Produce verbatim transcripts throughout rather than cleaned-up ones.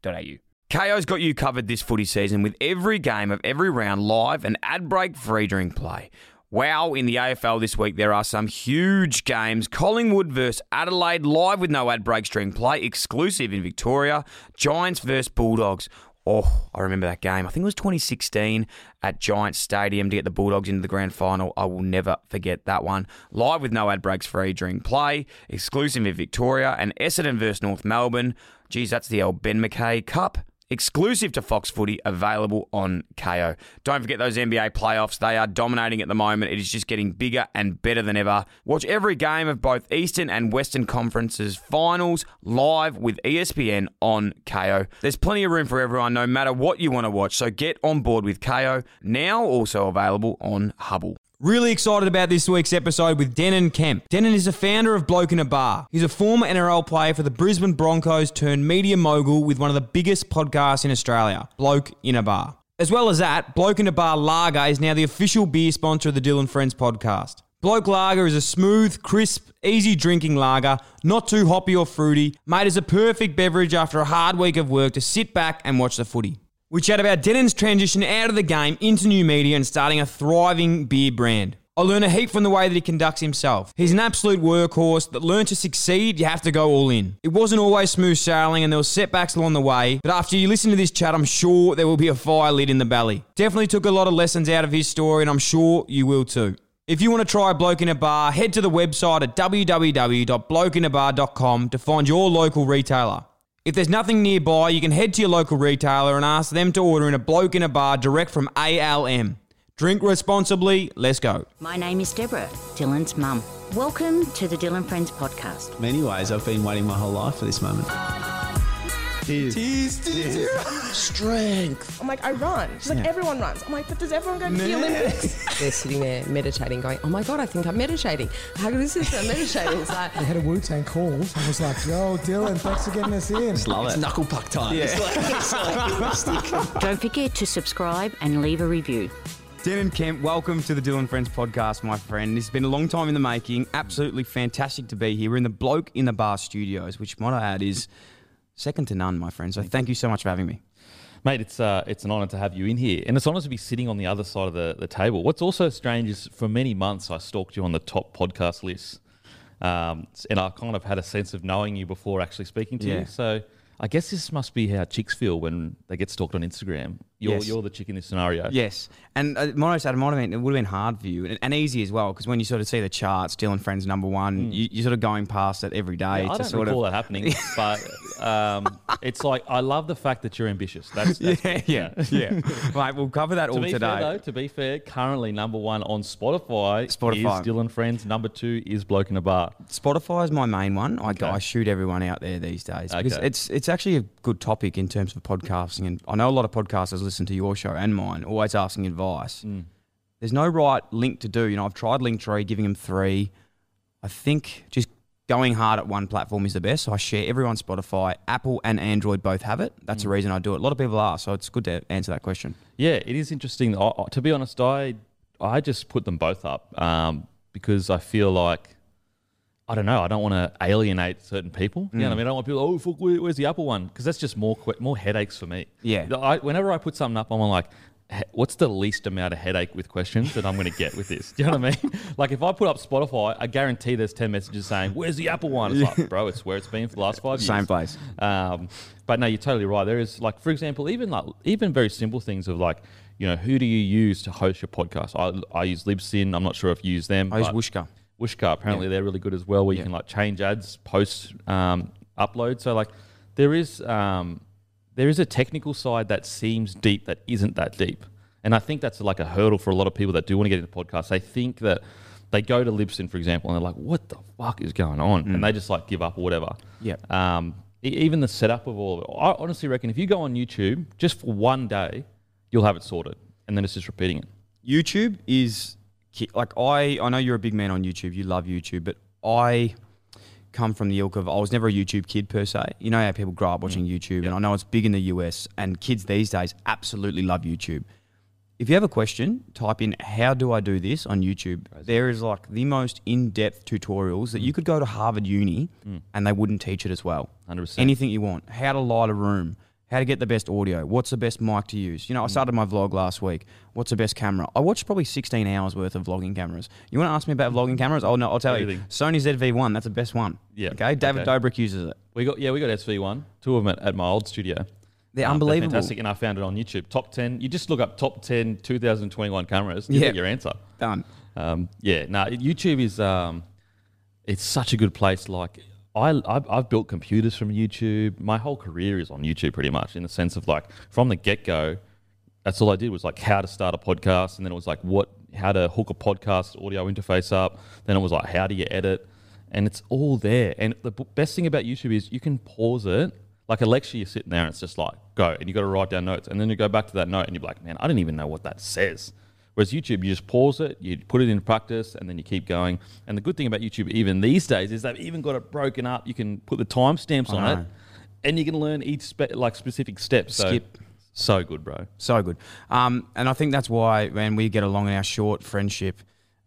dot a u. Kayo's got you covered this footy season with every game of every round live and ad break free during play. Wow, in the A F L this week there are some huge games. Collingwood versus Adelaide live with no ad breaks during play, exclusive in Victoria. Giants versus Bulldogs. Oh, I remember that game. I think it was twenty sixteen at Giants Stadium to get the Bulldogs into the grand final. I will never forget that one. Live with no ad breaks free during play, exclusive in Victoria. And Essendon versus North Melbourne. Geez, that's the old Ben McKay Cup. Exclusive to Fox Footy, available on Kayo. Don't forget those N B A playoffs. They are dominating at the moment. It is just getting bigger and better than ever. Watch every game of both Eastern and Western Conferences finals live with E S P N on Kayo. There's plenty of room for everyone, no matter what you want to watch. So get on board with Kayo, now also available on Hublot. Really excited about this week's episode with Denan Kemp. Denan is the founder of Bloke in a Bar. He's a former N R L player for the Brisbane Broncos turned media mogul with one of the biggest podcasts in Australia, Bloke in a Bar. As well as that, Bloke in a Bar Lager is now the official beer sponsor of the Dylan Friends podcast. Bloke Lager is a smooth, crisp, easy drinking lager, not too hoppy or fruity, made as a perfect beverage after a hard week of work to sit back and watch the footy. We chat about Denon's transition out of the game into new media and starting a thriving beer brand. I learn a heap from the way that he conducts himself. He's an absolute workhorse that learned to succeed, you have to go all in. It wasn't always smooth sailing and there were setbacks along the way, but after you listen to this chat, I'm sure there will be a fire lit in the belly. Definitely took a lot of lessons out of his story and I'm sure you will too. If you want to try a Bloke in a Bar, head to the website at w w w dot bloke in a bar dot com to find your local retailer. If there's nothing nearby, you can head to your local retailer and ask them to order in a Bloke in a Bar direct from A L M. Drink responsibly. Let's go. My name is Deborah, Dylan's mum. Welcome to the Dylan Friends podcast. In many ways, I've been waiting my whole life for this moment. Tears. Tears. Tears. Tears. Strength. I'm like, I run. She's like, yeah. Everyone runs. I'm like, but does everyone go to the Olympics? They're sitting there meditating, going, oh my God, I think I'm meditating. How good is this? I'm meditating. It's like, we had a Wu-Tang call. I was like, yo, Dylan, thanks for getting us in. Just love it. It's knuckle puck time. Yeah. It's like, it's like Don't forget to subscribe and leave a review. Denan Kemp, welcome to the Dylan Friends podcast, my friend. This has been a long time in the making. Absolutely fantastic to be here. We're in the Bloke in the Bar studios, which might I add is second to none, my friend. So thank, thank you so much for having me. Mate, it's uh, it's an honour to have you in here. And it's an honour to be sitting on the other side of the, the table. What's also strange is for many months I stalked you on the top podcast list. Um, and I kind of had a sense of knowing you before actually speaking to yeah. you. So I guess this must be how chicks feel when they get stalked on Instagram. You're yes. you're the chick in this scenario. Yes. And uh, might I might have been, it would have been hard for you and, and easy as well because when you sort of see the charts, Dylan Friends number one, mm. you, you're sort of going past it every day. Yeah, I to don't sort recall of... that happening, but um, it's like I love the fact that you're ambitious. That's, that's yeah, yeah, yeah. Right, we'll cover that to all be today. Fair, though, to be fair, currently number one on Spotify, Spotify is Dylan Friends. Number two is Bloke in a Bar. Spotify is my main one. I, okay. I shoot everyone out there these days because okay. it's it's actually a good topic in terms of podcasting, and I know a lot of podcasters listen to your show and mine, always asking advice. Mm. There's no right link to do. You know, I've tried Linktree, giving them three. I think just going hard at one platform is the best. So I share everyone's Spotify. Apple and Android both have it. That's mm. the reason I do it. A lot of people ask, so it's good to answer that question. Yeah, it is interesting. I, to be honest, I I just put them both up um, because I feel like, I don't know, I don't want to alienate certain people. You mm. know what I mean? I don't want people, oh, fuck, where, where's the Apple one? Because that's just more que- more headaches for me. Yeah. I, whenever I put something up, I'm like, what's the least amount of headache with questions that I'm going to get with this? Do you know what I mean? Like if I put up Spotify, I guarantee there's ten messages saying, where's the Apple one? It's like, bro, it's where it's been for the last five years. Same place. Um, but no, you're totally right. There is like, for example, even like even very simple things of like, you know, who do you use to host your podcast? I I use Libsyn. I'm not sure if you use them. I use Wooshka. Wooshka, apparently yeah. they're really good as well, where you yeah. can like change ads, post, um, upload. So like there is um, there is a technical side that seems deep that isn't that deep. And I think that's like a hurdle for a lot of people that do want to get into podcasts. They think that they go to Libsyn, for example, and they're like, what the fuck is going on? Mm. And they just like give up or whatever. Yeah. Um, even the setup of all of it. I honestly reckon if you go on YouTube just for one day, you'll have it sorted, and then it's just repeating it. YouTube is like I I know you're a big man on YouTube. You love YouTube, but I come from the ilk of I was never a YouTube kid per se. You know how people grow up watching mm. YouTube, yep. and I know it's big in the U S, and kids these days absolutely love YouTube. If you have a question, type in how do I do this on YouTube. Crazy. There is like the most in-depth tutorials that mm. you could go to Harvard Uni mm. and they wouldn't teach it as well. one hundred percent. Anything you want. How to light a room. How to get the best audio. What's the best mic to use. You know, I started my vlog last week. What's the best camera? I watched probably sixteen hours worth of vlogging cameras. You want to ask me about vlogging cameras? Oh, no, I'll tell Everything. you. Sony Z V one, that's the best one. Yeah. Okay, David okay. Dobrik uses it. We got Yeah, we got S V one, two of them at, at my old studio. They're um, unbelievable. They're fantastic, and I found it on YouTube. Top ten. You just look up top ten two thousand twenty-one cameras. You yeah. get your answer. Done. Um, yeah. No, nah, YouTube is um, it's such a good place. Like I, I've, I've built computers from YouTube. My whole career is on YouTube pretty much in the sense of like from the get-go, that's all I did was like how to start a podcast. And then it was like what, how to hook a podcast audio interface up. Then it was like how do you edit? And it's all there. And the b- best thing about YouTube is you can pause it. Like a lecture, you're sitting there and it's just like, go. And you got to write down notes. And then you go back to that note and you're like, man, I didn't even know what that says. Whereas YouTube, you just pause it, you put it in practice, and then you keep going. And the good thing about YouTube even these days is they've even got it broken up. You can put the timestamps on know. it and you can learn each spe- like specific step. So, Skip. So good, bro. So good. Um, and I think that's why, man, we get along in our short friendship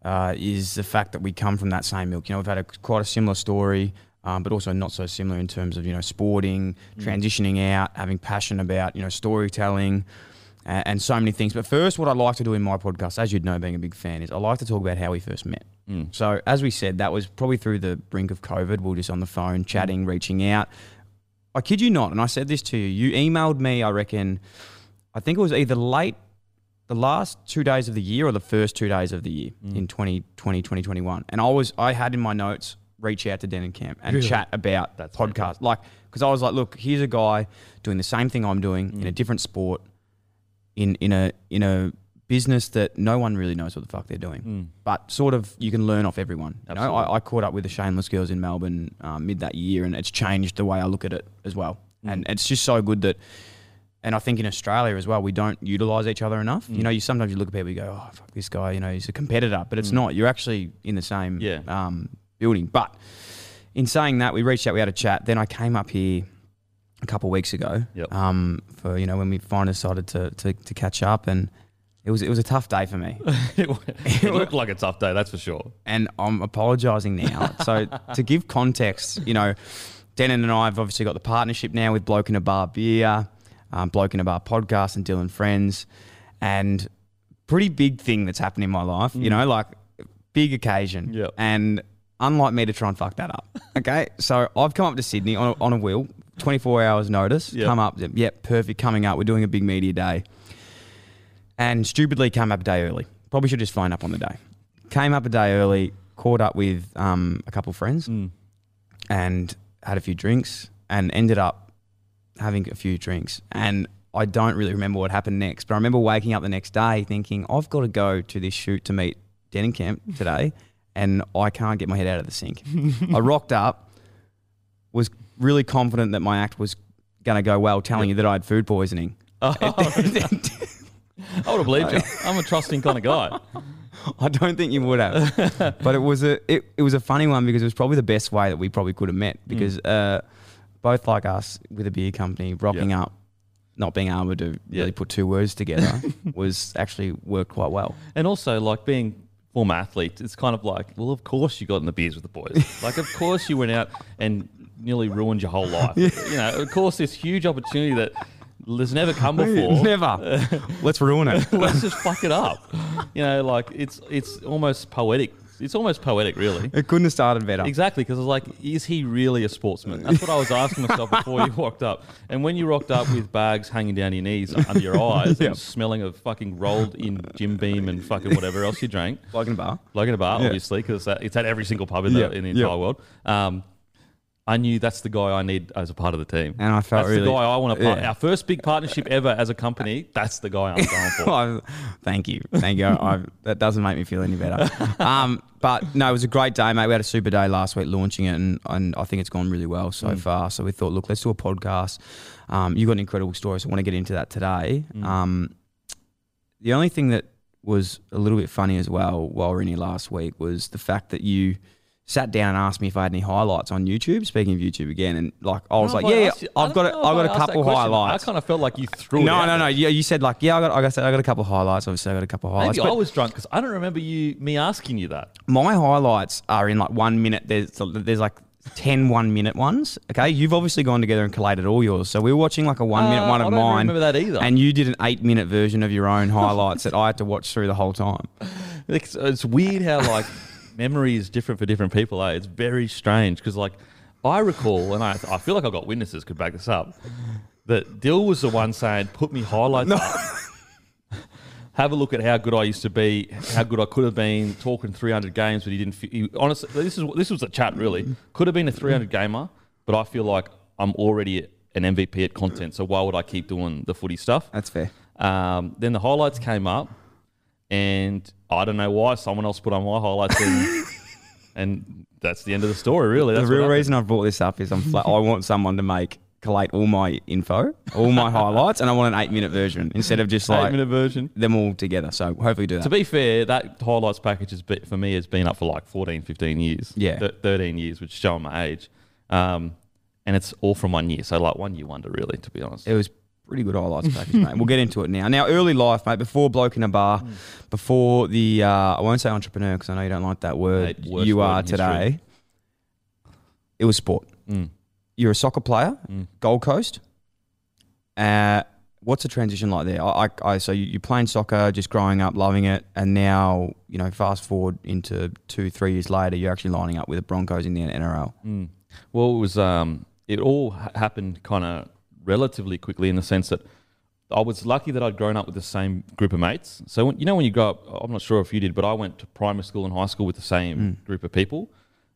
uh, is the fact that we come from that same milk. You know, we've had a, quite a similar story. Um, but also not so similar in terms of, you know, sporting, mm. transitioning out, having passion about, you know, storytelling uh, and so many things. But first, what I like to do in my podcast, as you'd know, being a big fan, is I like to talk about how we first met. Mm. So as we said, that was probably through the brink of COVID. We were just on the phone, chatting, mm. reaching out. I kid you not, and I said this to you, you emailed me, I reckon, I think it was either late, the last two days of the year or the first two days of the year mm. in twenty twenty, twenty twenty-one. And I was, I had in my notes... reach out to Denan Kemp and really? chat about that podcast. Like, because I was like, look, here's a guy doing the same thing I'm doing mm. in a different sport, in in a in a business that no one really knows what the fuck they're doing. Mm. But sort of you can learn off everyone. You know? I, I caught up with the Shameless Girls in Melbourne um, mid that year, and it's changed the way I look at it as well. Mm. And it's just so good that, and I think in Australia as well, we don't utilise each other enough. Mm. You know, you sometimes you look at people, you go, oh, fuck this guy, you know, he's a competitor. But it's mm. not. You're actually in the same yeah. um building. But in saying that, we reached out, we had a chat. Then I came up here a couple of weeks ago yep. um, for, you know, when we finally decided to, to to catch up, and it was it was a tough day for me. it, it looked like a tough day, that's for sure. And I'm apologising now. So to give context, you know, Denan and I have obviously got the partnership now with Bloke in a Bar Beer, um, Bloke in a Bar Podcast and Dylan Friends, and pretty big thing that's happened in my life, mm. you know, like big occasion. Yep. And unlike me to try and fuck that up, okay? So I've come up to Sydney on a, on a wheel, twenty-four hours notice, yep. come up, yep, perfect, coming up, we're doing a big media day. And stupidly came up a day early. Probably should just phone up on the day. Came up a day early, caught up with um, a couple of friends mm. and had a few drinks and ended up having a few drinks. And I don't really remember what happened next, but I remember waking up the next day thinking, I've got to go to this shoot to meet Denan Kemp today. And I can't get my head out of the sink. I rocked up, was really confident that my act was going to go well, telling yeah. you that I had food poisoning. Oh, I would have believed you. I'm a trusting kind of guy. I don't think you would have. But it was a it, it was a funny one because it was probably the best way that we probably could have met because mm. uh, both like us with a beer company, rocking yeah. up, not being able to really yeah. put two words together was actually worked quite well. And also like being... former athlete, it's kind of like, well, of course you got in the beers with the boys. Like, of course you went out and nearly ruined your whole life. Yeah. You know, of course this huge opportunity that has never come before. Never. Let's ruin it. Let's just fuck it up. You know, like it's it's almost poetic. It's almost poetic, really. It couldn't have started better. Exactly, because I was like, is he really a sportsman? That's what I was asking myself before you walked up. And when you rocked up with bags hanging down your knees under your eyes yep. and smelling of fucking rolled-in Jim Beam and fucking whatever else you drank. Bloke in a Bar. Bloke in a Bar, yeah. obviously, because it's at every single pub in the, yep. in the entire yep. world. Um, I knew that's the guy I need as a part of the team. And I felt that's really... That's the guy I want to... Part- yeah. Our first big partnership ever as a company, that's the guy I'm going for. well, thank you. Thank you. I've, that doesn't make me feel any better. Um, but no, it was a great day, mate. We had a super day last week launching it, and, and I think it's gone really well so mm. far. So we thought, look, let's do a podcast. Um, you've got an incredible story, so I want to get into that today. Mm. Um, the only thing that was a little bit funny as well while we were in here last week was the fact that you... sat down and asked me if I had any highlights on YouTube. Speaking of YouTube again, and like I was I like, yeah, yeah you, I've got a, I've got a couple highlights. I kind of felt like you threw no, it. No, no, no. Yeah, you said like, yeah, I got, I got, I got a couple highlights. Obviously, I got a couple highlights. Maybe I was drunk because I don't remember you me asking you that. My highlights are in like one minute. There's there's like ten one minute ones. Okay, you've obviously gone together and collated all yours. So we were watching like a one minute uh, one of I don't mine. Remember that either. And you did an eight minute version of your own highlights that I had to watch through the whole time. It's, it's weird how like. Memory is different for different people. Eh? It's very strange because, like, I recall, and I, I feel like I've got witnesses could back this up, that Dill was the one saying, put me highlights no. up. Have a look at how good I used to be, how good I could have been, talking three hundred games, but he didn't... He, honestly, this is this was a chat, really. Could have been a three hundred gamer, but I feel like I'm already an M V P at content, so why would I keep doing the footy stuff? That's fair. Um, then the highlights came up, and... I don't know why someone else put on my highlights, and, and that's the end of the story. Really, that's the real reason I've brought this up is I'm flat, I want someone to make collate all my info, all my highlights, and I want an eight-minute version instead of just like eight-minute version. Them all together. So hopefully do that. To be fair, that highlights package is for me has been up for like fourteen, fifteen years. Yeah, th- thirteen years, which is showing my age, um, and it's all from one year. So like one year wonder, really, to be honest. It was. Pretty good highlights package, mate. We'll get into it now. Now, early life, mate, before Bloke in a Bar, mm. before the, uh, I won't say entrepreneur because I know you don't like that word, mate, you are today, it was sport. Mm. You're a soccer player, mm. Gold Coast. Uh, what's a transition like there? I, I, I So you, you're playing soccer, just growing up, loving it, and now, you know, fast forward into two, three years later, you're actually lining up with the Broncos in the N R L. Mm. Well, it was, um, it all happened kind of, relatively quickly in the sense that I was lucky that I'd grown up with the same group of mates. So, when, you know, when you grow up, I'm not sure if you did, but I went to primary school and high school with the same mm. group of people.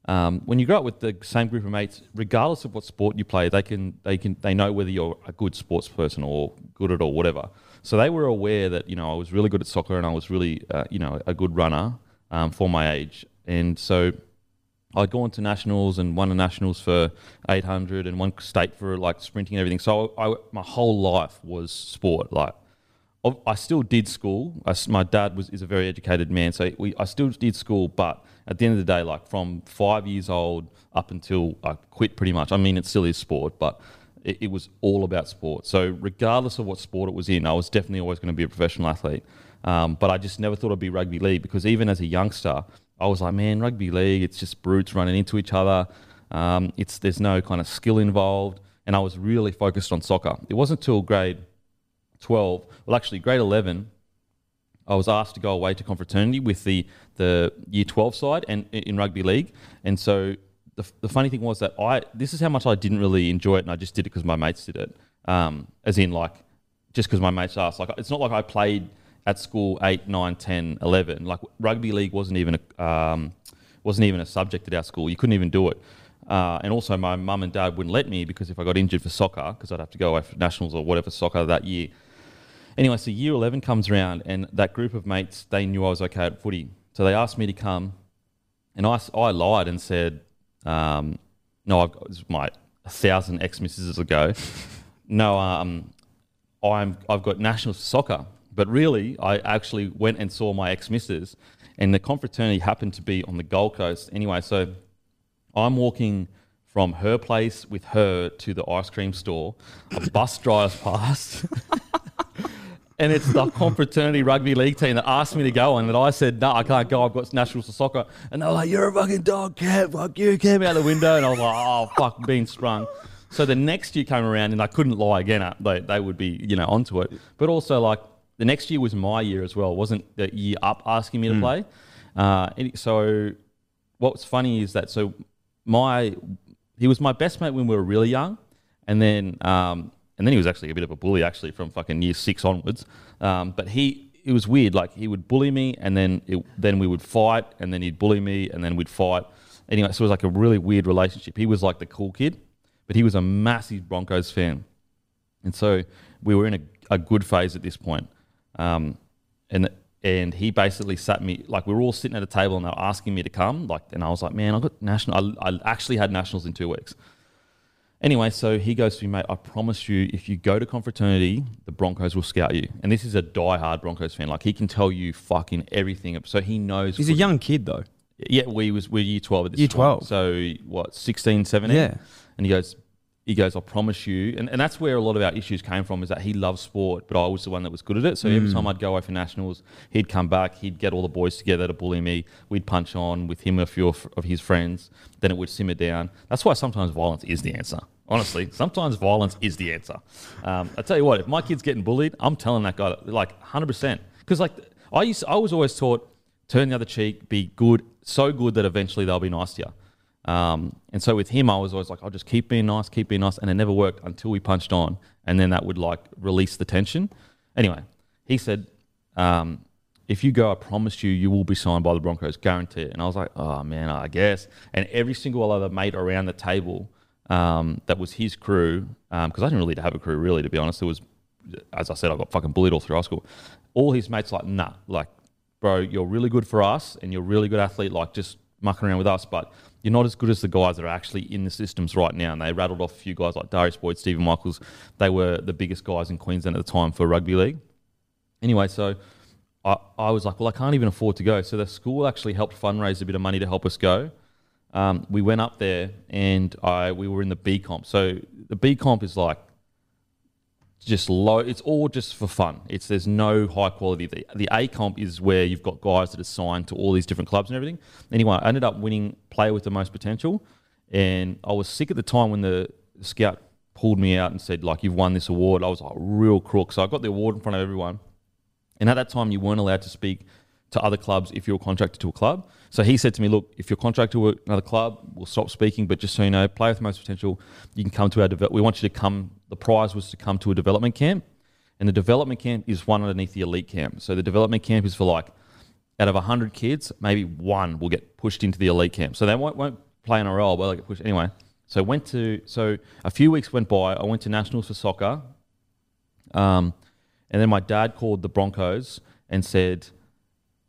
Um, when you grow up with the same group of mates, regardless of what sport you play, they can they can they know whether you're a good sports person or good at or whatever. So they were aware that, you know, I was really good at soccer and I was really, uh, you know, a good runner um, for my age. And so I'd gone to nationals and won a nationals for eight hundred and one state for like sprinting and everything. So I, I, my whole life was sport. Like I still did school. I, my dad was is a very educated man, so we, I still did school. But at the end of the day, like from five years old up until I quit, pretty much. I mean, it still is sport, but it, it was all about sport. So regardless of what sport it was in, I was definitely always going to be a professional athlete. Um, but I just never thought I'd be rugby league because even as a youngster. I was like, man, rugby league, it's just brutes running into each other. Um, it's there's no kind of skill involved. And I was really focused on soccer. It wasn't until grade twelve, well, actually grade eleven, I was asked to go away to Confraternity with the, the year twelve side and in rugby league. And so the, the funny thing was that I this is how much I didn't really enjoy it and I just did it because my mates did it. Um, as in like, just because my mates asked. Like, it's not like I played... at school, eight, nine, ten, eleven. Like rugby league wasn't even a, um, wasn't even a subject at our school. You couldn't even do it. Uh, and also my mum and dad wouldn't let me because if I got injured for soccer, because I'd have to go away for nationals or whatever soccer that year. Anyway, so year eleven comes around and that group of mates, they knew I was okay at footy. So they asked me to come and I, I lied and said, um, no, I've got, this was my one thousand ex-misses ago. no, um, I'm, I've got nationals for soccer. But really, I actually went and saw my ex-missus and the Confraternity happened to be on the Gold Coast. Anyway, so I'm walking from her place with her to the ice cream store. A bus drives past and it's the Confraternity rugby league team that asked me to go and that I said, no, nah, I can't go. I've got nationals for soccer. And they were like, you're a fucking dog, Kev. Fuck you, Kev, out the window. And I was like, oh, fuck, being sprung. So the next year came around and I couldn't lie again. They, they would be, you know, onto it. But also like, the next year was my year as well. It wasn't the year up asking me to mm. play. Uh, so what's funny is that so my he was my best mate when we were really young, and then um, and then he was actually a bit of a bully actually from fucking year six onwards. Um, but he it was weird. Like he would bully me, and then it, then we would fight, and then he'd bully me, and then we'd fight. Anyway, so it was like a really weird relationship. He was like the cool kid, but he was a massive Broncos fan. And so we were in a, a good phase at this point. Um, and and he basically sat me, like we were all sitting at a table and they were asking me to come. Like, and I was like, man, I got national. I, I actually had nationals in two weeks. Anyway, so he goes to me, mate, I promise you, if you go to Confraternity, the Broncos will scout you. And this is a diehard Broncos fan. Like, he can tell you fucking everything. So he knows. He's a young kid, though. Yeah, we was we're year twelve at this year time. twelve. So what, sixteen, seventeen? Yeah. And he goes, he goes, I promise you. And, and that's where a lot of our issues came from, is that he loves sport, but I was the one that was good at it. So mm. every time I'd go away for nationals, he'd come back, he'd get all the boys together to bully me. We'd punch on with him and a few of, of his friends. Then it would simmer down. That's why sometimes violence is the answer. Honestly, sometimes violence is the answer. Um, I tell you what, if my kid's getting bullied, I'm telling that guy, like, one hundred percent. Because like I used, I was always taught, turn the other cheek, be good, so good that eventually they'll be nice to you. Um, and so with him, I was always like, I'll just keep being nice, keep being nice. And it never worked until we punched on. And then that would like release the tension. Anyway, he said, um, if you go, I promise you, you will be signed by the Broncos, guarantee it. And I was like, oh man, I guess. And every single other mate around the table um, that was his crew, um, because I didn't really have a crew really, to be honest. It was, as I said, I got fucking bullied all through high school. All his mates like, nah, like, bro, you're really good for us and you're a really good athlete, like just mucking around with us, but you're not as good as the guys that are actually in the systems right now. And they rattled off a few guys like Darius Boyd, Stephen Michaels. They were the biggest guys in Queensland at the time for rugby league. Anyway, so I, I was like, well, I can't even afford to go. So the school actually helped fundraise a bit of money to help us go. Um, we went up there and I we were in the B comp. So the B comp is like just low, it's all just for fun. It's there's no high quality. The, the A comp is where you've got guys that are signed to all these different clubs and everything. Anyway, I ended up winning player with the most potential, and I was sick at the time when the scout pulled me out and said, like, you've won this award. I was like real crook. So I got the award in front of everyone, and at that time you weren't allowed to speak to other clubs if you were contracted to a club. So he said to me, look, if you're contracted to another club, we'll stop speaking, but just so you know, player with the most potential, you can come to our develop. We want you to come. The prize was to come to a development camp, and the development camp is one underneath the elite camp. So the development camp is for like, out of one hundred kids, maybe one will get pushed into the elite camp. So they won't, won't play in a role, but they'll get pushed. Anyway, so went to, so a few weeks went by. I went to nationals for soccer, um, and then my dad called the Broncos and said,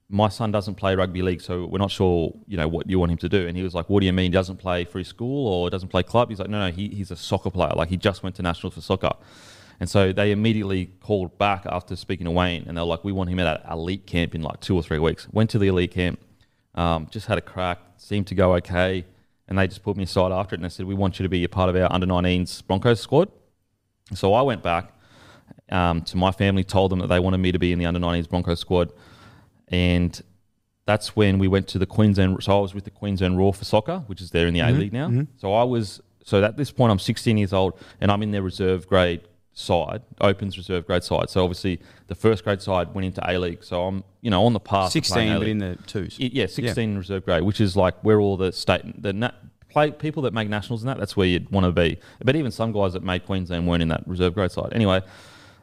my son doesn't play rugby league, so we're not sure, you know, what you want him to do. And he was like, what do you mean? He doesn't play for his school or doesn't play club? He's like, no, no, he, he's a soccer player. Like, he just went to nationals for soccer. And so they immediately called back after speaking to Wayne, and they're like, we want him at an elite camp in like two or three weeks. Went to the elite camp, um, just had a crack, seemed to go okay. And they just put me aside after it and they said, we want you to be a part of our under nineteens Broncos squad. So I went back um, to my family, told them that they wanted me to be in the under nineteens Broncos squad. And that's when we went to the Queensland. So I was with the Queensland Roar for soccer, which is there in the mm-hmm, A-League now. Mm-hmm. So I was, so at this point I'm sixteen years old and I'm in their reserve grade side, Opens reserve grade side. So obviously the first grade side went into A-League. So I'm, you know, on the path. sixteen, but in the twos. It, yeah, sixteen yeah. reserve grade, which is like where all the state, the na- play, people that make nationals and that, that's where you'd want to be. But even some guys that made Queensland weren't in that reserve grade side. Anyway,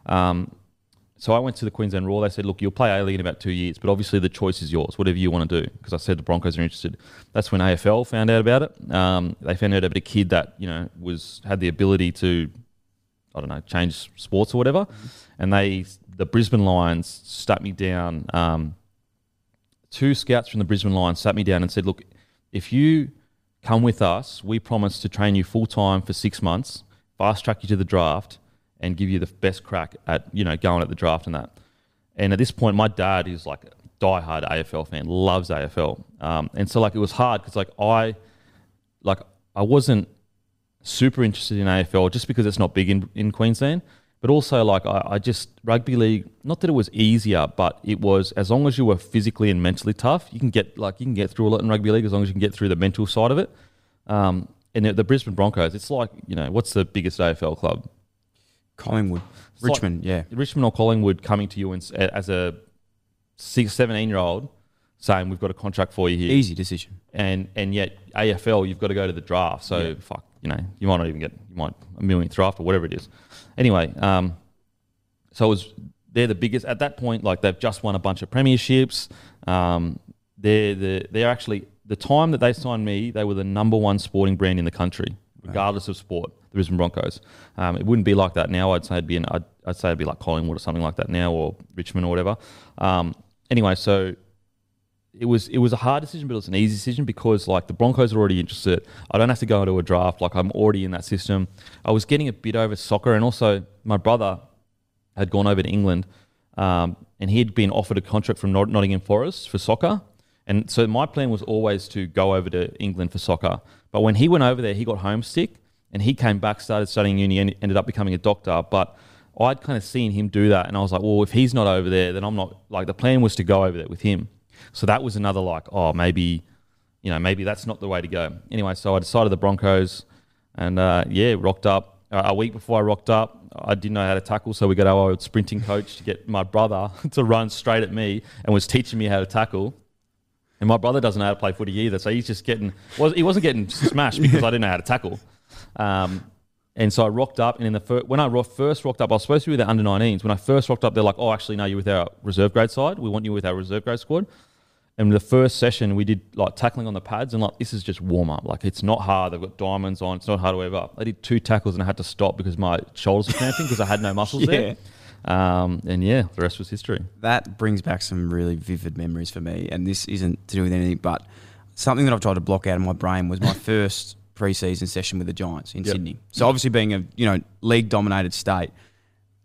um, so I went to the Queensland Roar. They said, look, you'll play A-League in about two years, but obviously the choice is yours, whatever you want to do, because I said the Broncos are interested. That's when A F L found out about it. Um, they found out about a kid that, you know, was had the ability to, I don't know, change sports or whatever. And they, the Brisbane Lions sat me down. Um, two scouts from the Brisbane Lions sat me down and said, look, if you come with us, we promise to train you full-time for six months, fast-track you to the draft, and give you the best crack at, you know, going at the draft and that. And at this point, my dad is like a diehard A F L fan, loves A F L. Um, and so like it was hard because like I, like I wasn't super interested in A F L just because it's not big in, in Queensland, but also like I, I just, rugby league, not that it was easier, but it was, as long as you were physically and mentally tough, you can get like, you can get through a lot in rugby league as long as you can get through the mental side of it. Um, and the, the Brisbane Broncos, it's like, you know, what's the biggest A F L club? Collingwood, it's Richmond, like, yeah. Richmond or Collingwood coming to you and, as a six, seventeen-year-old saying, we've got a contract for you here. Easy decision. And and yet A F L, you've got to go to the draft. So, yeah. fuck, you know, you might not even get you might a million draft or whatever it is. Anyway, um, so it was, they're the biggest. At that point, like, they've just won a bunch of premierships. Um, they're, the, they're actually the time that they signed me, they were the number one sporting brand in the country, regardless right. of sport. The Brisbane Broncos. Um, it wouldn't be like that now. I'd say it'd be an, I'd, I'd say it'd be like Collingwood or something like that now, or Richmond or whatever. Um, anyway, so it was it was a hard decision, but it was an easy decision because like the Broncos are already interested. I don't have to go into a draft. Like I'm already in that system. I was getting a bit over soccer, and also my brother had gone over to England, um, and he had been offered a contract from Not- Nottingham Forest for soccer. And so my plan was always to go over to England for soccer. But when he went over there, he got homesick. And he came back, started studying uni, and ended up becoming a doctor. But I'd kind of seen him do that. And I was like, well, if he's not over there, then I'm not. Like, the plan was to go over there with him. So that was another like, oh, maybe, you know, maybe that's not the way to go. Anyway, so I decided the Broncos. And, uh, yeah, rocked up. Uh, a week before I rocked up, I didn't know how to tackle. So we got our old sprinting coach to get my brother to run straight at me and was teaching me how to tackle. And my brother doesn't know how to play footy either. So he's just getting well, – he wasn't getting smashed because yeah. I didn't know how to tackle. Um, and so I rocked up, and in the fir- when I ro- first rocked up, I was supposed to be with the under nineteens. When I first rocked up, they're like, oh, actually, no, you're with our reserve grade side. We want you with our reserve grade squad. And the first session, we did like tackling on the pads, and like, this is just warm up. Like, it's not hard. They've got diamonds on. It's not hard to wave up. I did two tackles, and I had to stop because my shoulders were cramping because I had no muscles yeah. there. Um, and yeah, the rest was history. That brings back some really vivid memories for me. And this isn't to do with anything, but something that I've tried to block out of my brain was my first pre-season session with the Giants in yep. Sydney. So obviously being a, you know, league-dominated state,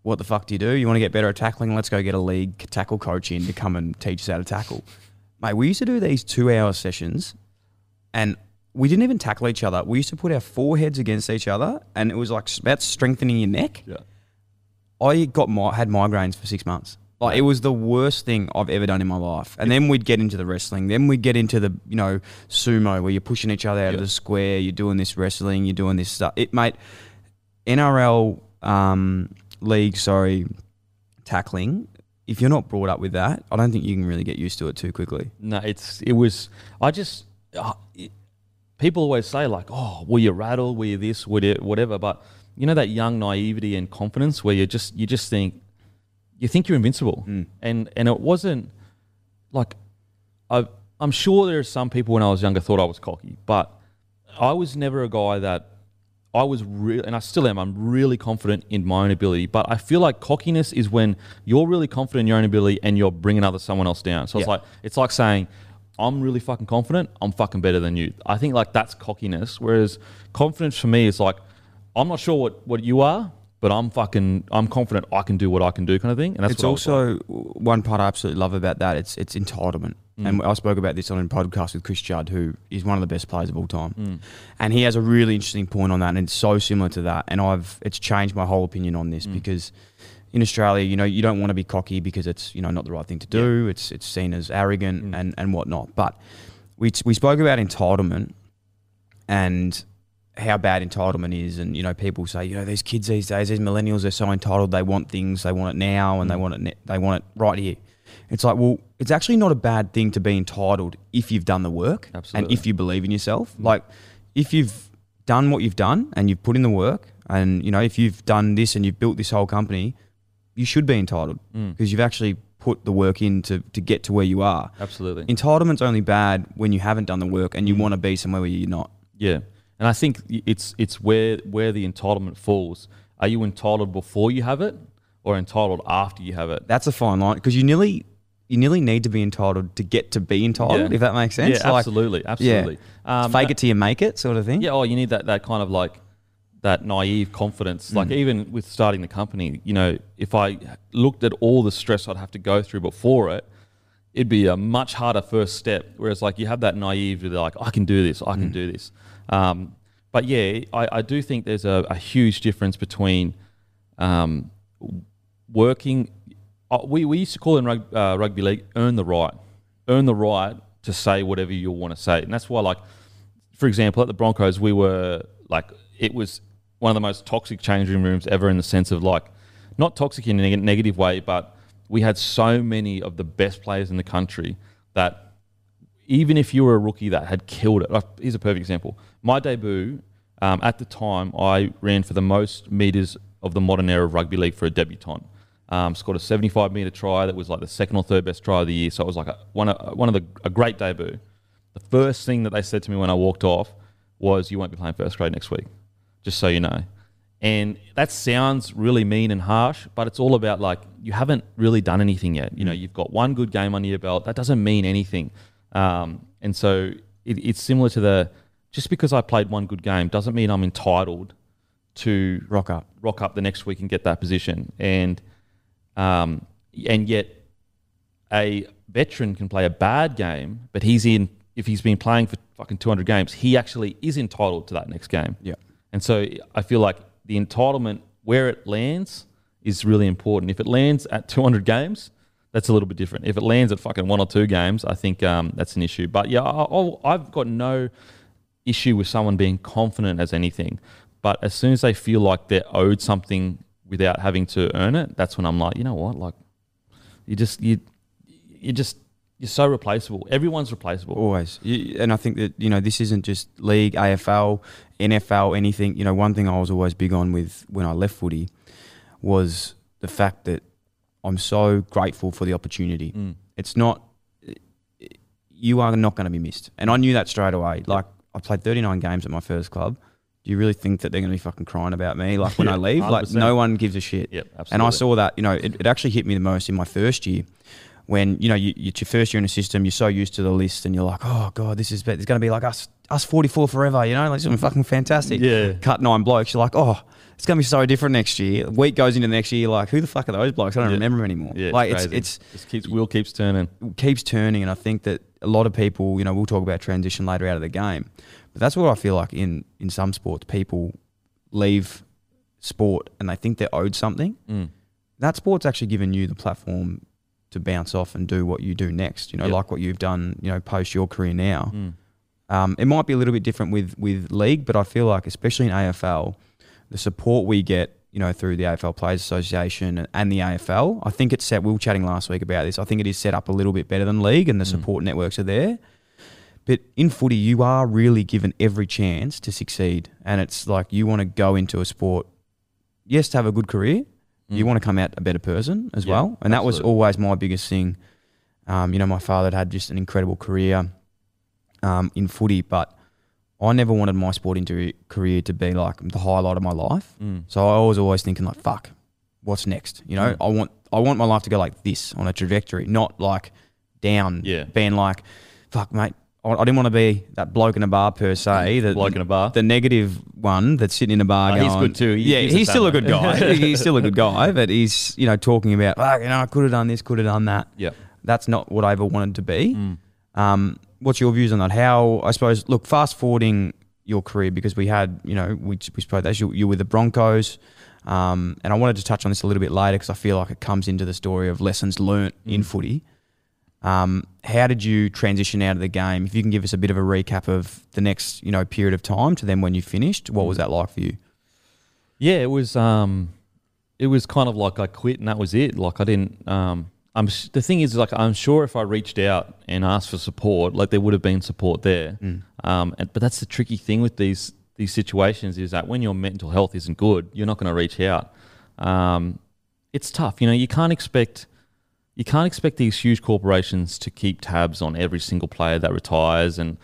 what the fuck do you do? You want to get better at tackling? Let's go get a league tackle coach in to come and teach us how to tackle. Mate, we used to do these two-hour sessions and we didn't even tackle each other. We used to put our foreheads against each other, and it was like about strengthening your neck. Yeah. I got my, had migraines for six months. Like it was the worst thing I've ever done in my life. And then we'd get into the wrestling. Then we'd get into the, you know, sumo where you're pushing each other out yep. of the square. You're doing this wrestling. You're doing this stuff. It, mate, N R L um, league, sorry, tackling, if you're not brought up with that, I don't think you can really get used to it too quickly. No, it's it was – I just uh, – people always say like, oh, were you rattled? Were you this? Were you whatever? But, you know, that young naivety and confidence where you just you just think – you think you're invincible. Mm. And and it wasn't like, I, I'm sure there are some people when I was younger thought I was cocky, but I was never a guy that I was really, and I still am, I'm really confident in my own ability, but I feel like cockiness is when you're really confident in your own ability and you're bringing other someone else down. So yeah. it's like, it's like saying, I'm really fucking confident, I'm fucking better than you. I think like that's cockiness. Whereas confidence for me is like, I'm not sure what, what you are, but I'm fucking, I'm confident I can do what I can do kind of thing. And that's it's what also, like. One part I absolutely love about that, it's it's entitlement. Mm. And I spoke about this on a podcast with Chris Judd, who is one of the best players of all time. Mm. And he has a really interesting point on that, and it's so similar to that. And I've it's changed my whole opinion on this mm. because in Australia, you know, you don't want to be cocky because it's, you know, not the right thing to do. Yeah. It's it's seen as arrogant mm. and, and whatnot. But we we spoke about entitlement and how bad entitlement is, and you know people say, you know, these kids these days, these millennials, they're so entitled. They want things, they want it now, and mm. they want it. Ne- they want it right here. It's like, well, it's actually not a bad thing to be entitled if you've done the work Absolutely. and if you believe in yourself. Mm. Like, if you've done what you've done and you've put in the work, and you know if you've done this and you've built this whole company, you should be entitled because mm. you've actually put the work in to, to get to where you are. Absolutely, entitlement's only bad when you haven't done the work and you mm. want to be somewhere where you're not. Yeah. And I think it's it's where where the entitlement falls. Are you entitled before you have it, or entitled after you have it? That's a fine line, because you nearly you nearly need to be entitled to get to be entitled, yeah. if that makes sense. Yeah, like, absolutely, absolutely. Yeah. Um, Fake it till you make it, sort of thing. Yeah. Oh, you need that that kind of like that naive confidence. Mm. Like even with starting the company, you know, if I looked at all the stress I'd have to go through before it, it'd be a much harder first step. Whereas like you have that naivety, like I can do this, I can mm. do this. Um, but yeah, I, I do think there's a, a huge difference between um, working. Uh, we we used to call in rug, uh, rugby league earn the right, earn the right to say whatever you want to say, and that's why, like, for example, at the Broncos, we were like, it was one of the most toxic changing rooms ever in the sense of like, not toxic in a negative way, but we had so many of the best players in the country that. Even if you were a rookie that had killed it. Here's a perfect example. My debut, um, at the time, I ran for the most metres of the modern era of rugby league for a debutant. Um, scored a seventy-five metre try that was like the second or third best try of the year. So it was like a, one, a, one of the a great debut. The The first thing that they said to me when I walked off was, you won't be playing first grade next week, just so you know. And that sounds really mean and harsh, but it's all about, like, you haven't really done anything yet. You know, you've got one good game under your belt. That doesn't mean anything. Um, and so it, it's similar to the, just because I played one good game doesn't mean I'm entitled to rock up, rock up the next week and get that position. And um, and yet a veteran can play a bad game, but he's in, if he's been playing for fucking two hundred games, he actually is entitled to that next game. Yeah. And so I feel like the entitlement, where it lands, is really important. If it lands at two hundred games, that's a little bit different. If it lands at fucking one or two games, I think um, that's an issue. But yeah, I, I'll, I've got no issue with someone being confident as anything. But as soon as they feel like they're owed something without having to earn it, that's when I'm like, you know what? Like, you just, you, you just, you're so replaceable. Everyone's replaceable. Always. You, and I think that, you know, this isn't just league, A F L, N F L, anything. You know, one thing I was always big on with when I left footy was the fact that I'm so grateful for the opportunity. Mm. It's not, you are not going to be missed. And I knew that straight away. Like, I played thirty-nine games at my first club. Do you really think that they're going to be fucking crying about me? Like, when yeah, I leave, one hundred percent. Like, no one gives a shit. Yep, absolutely. And I saw that, you know, it, it actually hit me the most in my first year. When, you know, you, it's your first year in a system, you're so used to the list and you're like, oh, God, this is there's going to be like us us forty-four forever, you know? Like, something fucking fantastic. Yeah. Cut nine blokes. You're like, oh, it's going to be so different next year. A week goes into the next year, you're like, who the fuck are those blokes? I don't yeah. remember them anymore. Yeah, like, it's, it's, it's – keeps, wheel keeps turning. Keeps turning, and I think that a lot of people, you know, we'll talk about transition later out of the game, but that's what I feel like in, in some sports, people leave sport and they think they're owed something. Mm. That sport's actually given you the platform – to bounce off and do what you do next, you know, yep. like what you've done, you know, post your career now. Mm. Um, it might be a little bit different with with league, but I feel like, especially in A F L, the support we get, you know, through the A F L Players Association and the A F L, I think it's set, we were chatting last week about this, I think it is set up a little bit better than league and the mm. support networks are there. But in footy, you are really given every chance to succeed. And it's like, you want to go into a sport, yes, to have a good career, you want to come out a better person as yeah, well. And absolutely. That was always my biggest thing. Um, you know, my father had, had just an incredible career um, in footy, but I never wanted my sporting to, career to be like the highlight of my life. Mm. So I was always thinking like, fuck, what's next? You know, mm. I want I want my life to go like this on a trajectory, not like down, yeah. being like, fuck, mate. I didn't want to be that bloke in a bar per se. The, bloke in a bar. The negative one that's sitting in a bar. No, going, he's good too. He, yeah, he's, he's still a good guy. He's still a good guy, but he's, you know, talking about, oh, you know, I could have done this, could have done that. Yeah. That's not what I ever wanted to be. Mm. Um, what's your views on that? How, I suppose, look, fast forwarding your career, because we had, you know, we, we spoke that you, you were with the Broncos. Um, and I wanted to touch on this a little bit later because I feel like it comes into the story of lessons learnt mm. in footy. Um, how did you transition out of the game? If you can give us a bit of a recap of the next, you know, period of time to then when you finished, what was that like for you? Yeah, it was, um, it was kind of like I quit and that was it. Like I didn't, um, I'm, the thing is like, I'm sure if I reached out and asked for support, like there would have been support there. Mm. Um, and, but that's the tricky thing with these, these situations is that when your mental health isn't good, you're not going to reach out. Um, it's tough. You know, you can't expect, You can't expect these huge corporations to keep tabs on every single player that retires, and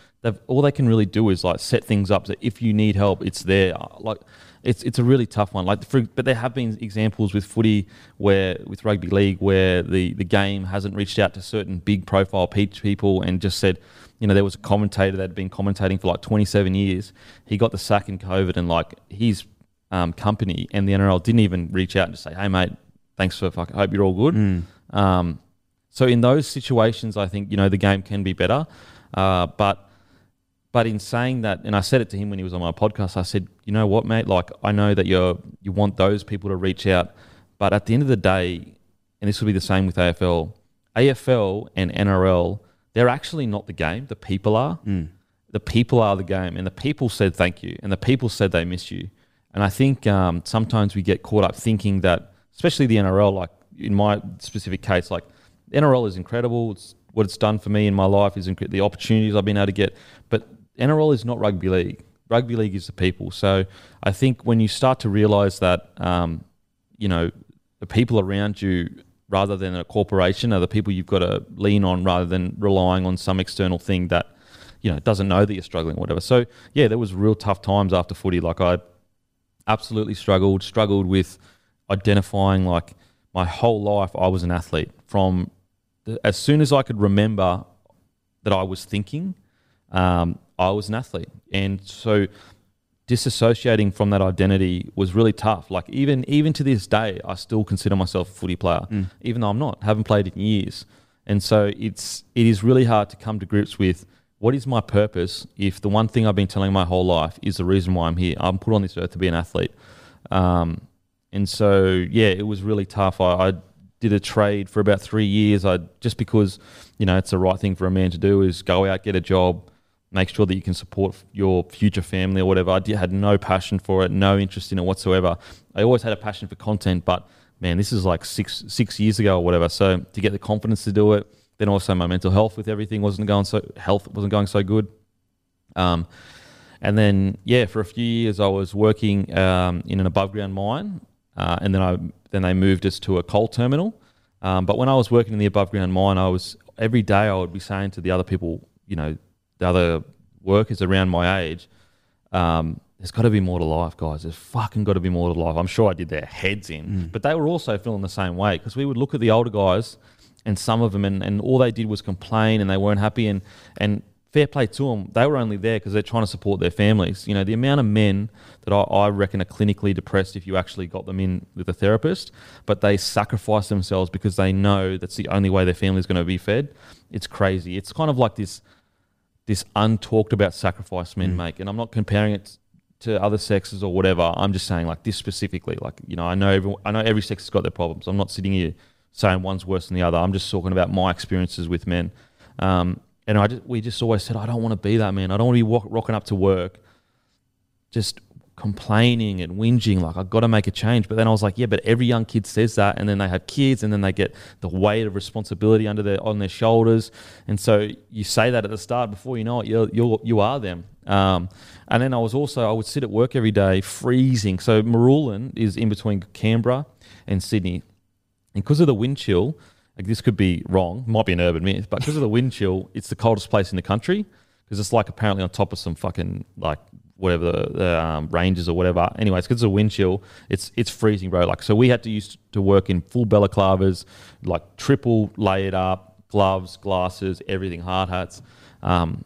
all they can really do is like set things up so if you need help, it's there. Like, it's it's a really tough one. Like, for, but there have been examples with footy where with rugby league where the, the game hasn't reached out to certain big profile people and just said, you know, there was a commentator that had been commentating for like twenty-seven years. He got the sack in COVID, and like his um, company and the N R L didn't even reach out and just say, hey mate, thanks for fucking. Hope you're all good. Mm. Um, so in those situations, I think, you know, the game can be better. Uh, but, but in saying that, and I said it to him when he was on my podcast, I said, you know what, mate, like, I know that you're, you want those people to reach out, but at the end of the day, and this will be the same with A F L, A F L and N R L, they're actually not the game. The people are, mm. the people are the game, and the people said, thank you. And the people said they miss you. And I think, um, sometimes we get caught up thinking that, especially the N R L, like, in my specific case, like N R L is incredible. It's what it's done for me in my life is inc- the opportunities I've been able to get. But N R L is not rugby league. Rugby league is the people. So I think when you start to realise that, um, you know, the people around you rather than a corporation are the people you've got to lean on rather than relying on some external thing that, you know, doesn't know that you're struggling or whatever. So, yeah, there was real tough times after footy. Like, I absolutely struggled, struggled with identifying, like, my whole life I was an athlete. From the, as soon as I could remember that I was thinking, um, I was an athlete. And so disassociating from that identity was really tough. Like, even even to this day, I still consider myself a footy player, mm. even though I'm not, haven't played in years. And so it's it is really hard to come to grips with what is my purpose if the one thing I've been telling my whole life is the reason why I'm here. I'm put on this earth to be an athlete. Um, and so, yeah, it was really tough. I, I did a trade for about three years. I just because, you know, it's the right thing for a man to do is go out, get a job, make sure that you can support your future family or whatever. I did, had no passion for it, no interest in it whatsoever. I always had a passion for content, but man, this is like six six years ago or whatever. So to get the confidence to do it, then also my mental health with everything wasn't going so health wasn't going so good. Um, and then yeah, for a few years I was working um, in an above ground mine, uh, and then I then they moved us to a coal terminal. Um, but when I was working in the above ground mine, I was every day I would be saying to the other people, you know, the other workers around my age, um, there's got to be more to life, guys. There's fucking got to be more to life. I'm sure I did their heads in, mm. but they were also feeling the same way because we would look at the older guys and some of them and, and all they did was complain and they weren't happy and, and fair play to them. They were only there because they're trying to support their families. You know, the amount of men that I, I reckon are clinically depressed if you actually got them in with a therapist, but they sacrifice themselves because they know that's the only way their family is going to be fed. It's crazy. It's kind of like this this untalked about sacrifice men mm. make, and I'm not comparing it to, to other sexes or whatever. I'm just saying like this specifically, like, you know, I know every, I know every sex has got their problems. I'm not sitting here saying one's worse than the other. I'm just talking about my experiences with men. Um, and I just, we just always said, I don't want to be that man. I don't want to be walk, rocking up to work, just complaining and whinging. Like, I've got to make a change. But then I was like, yeah, but every young kid says that. And then they have kids and then they get the weight of responsibility under their, on their shoulders. And so you say that at the start, before you know it, you're, you're, you are them. Um, and then I was also, I would sit at work every day freezing. So Marulan is in between Canberra and Sydney. And because of the wind chill, like this could be wrong, might be an urban myth, but because of the wind chill, it's the coldest place in the country because it's like apparently on top of some fucking like whatever the, the um, ranges or whatever. Anyways, because of the wind chill, it's it's freezing, bro. Like, so we had to use to work in full balaclavas, like triple layered up, gloves, glasses, everything, hard hats. Um,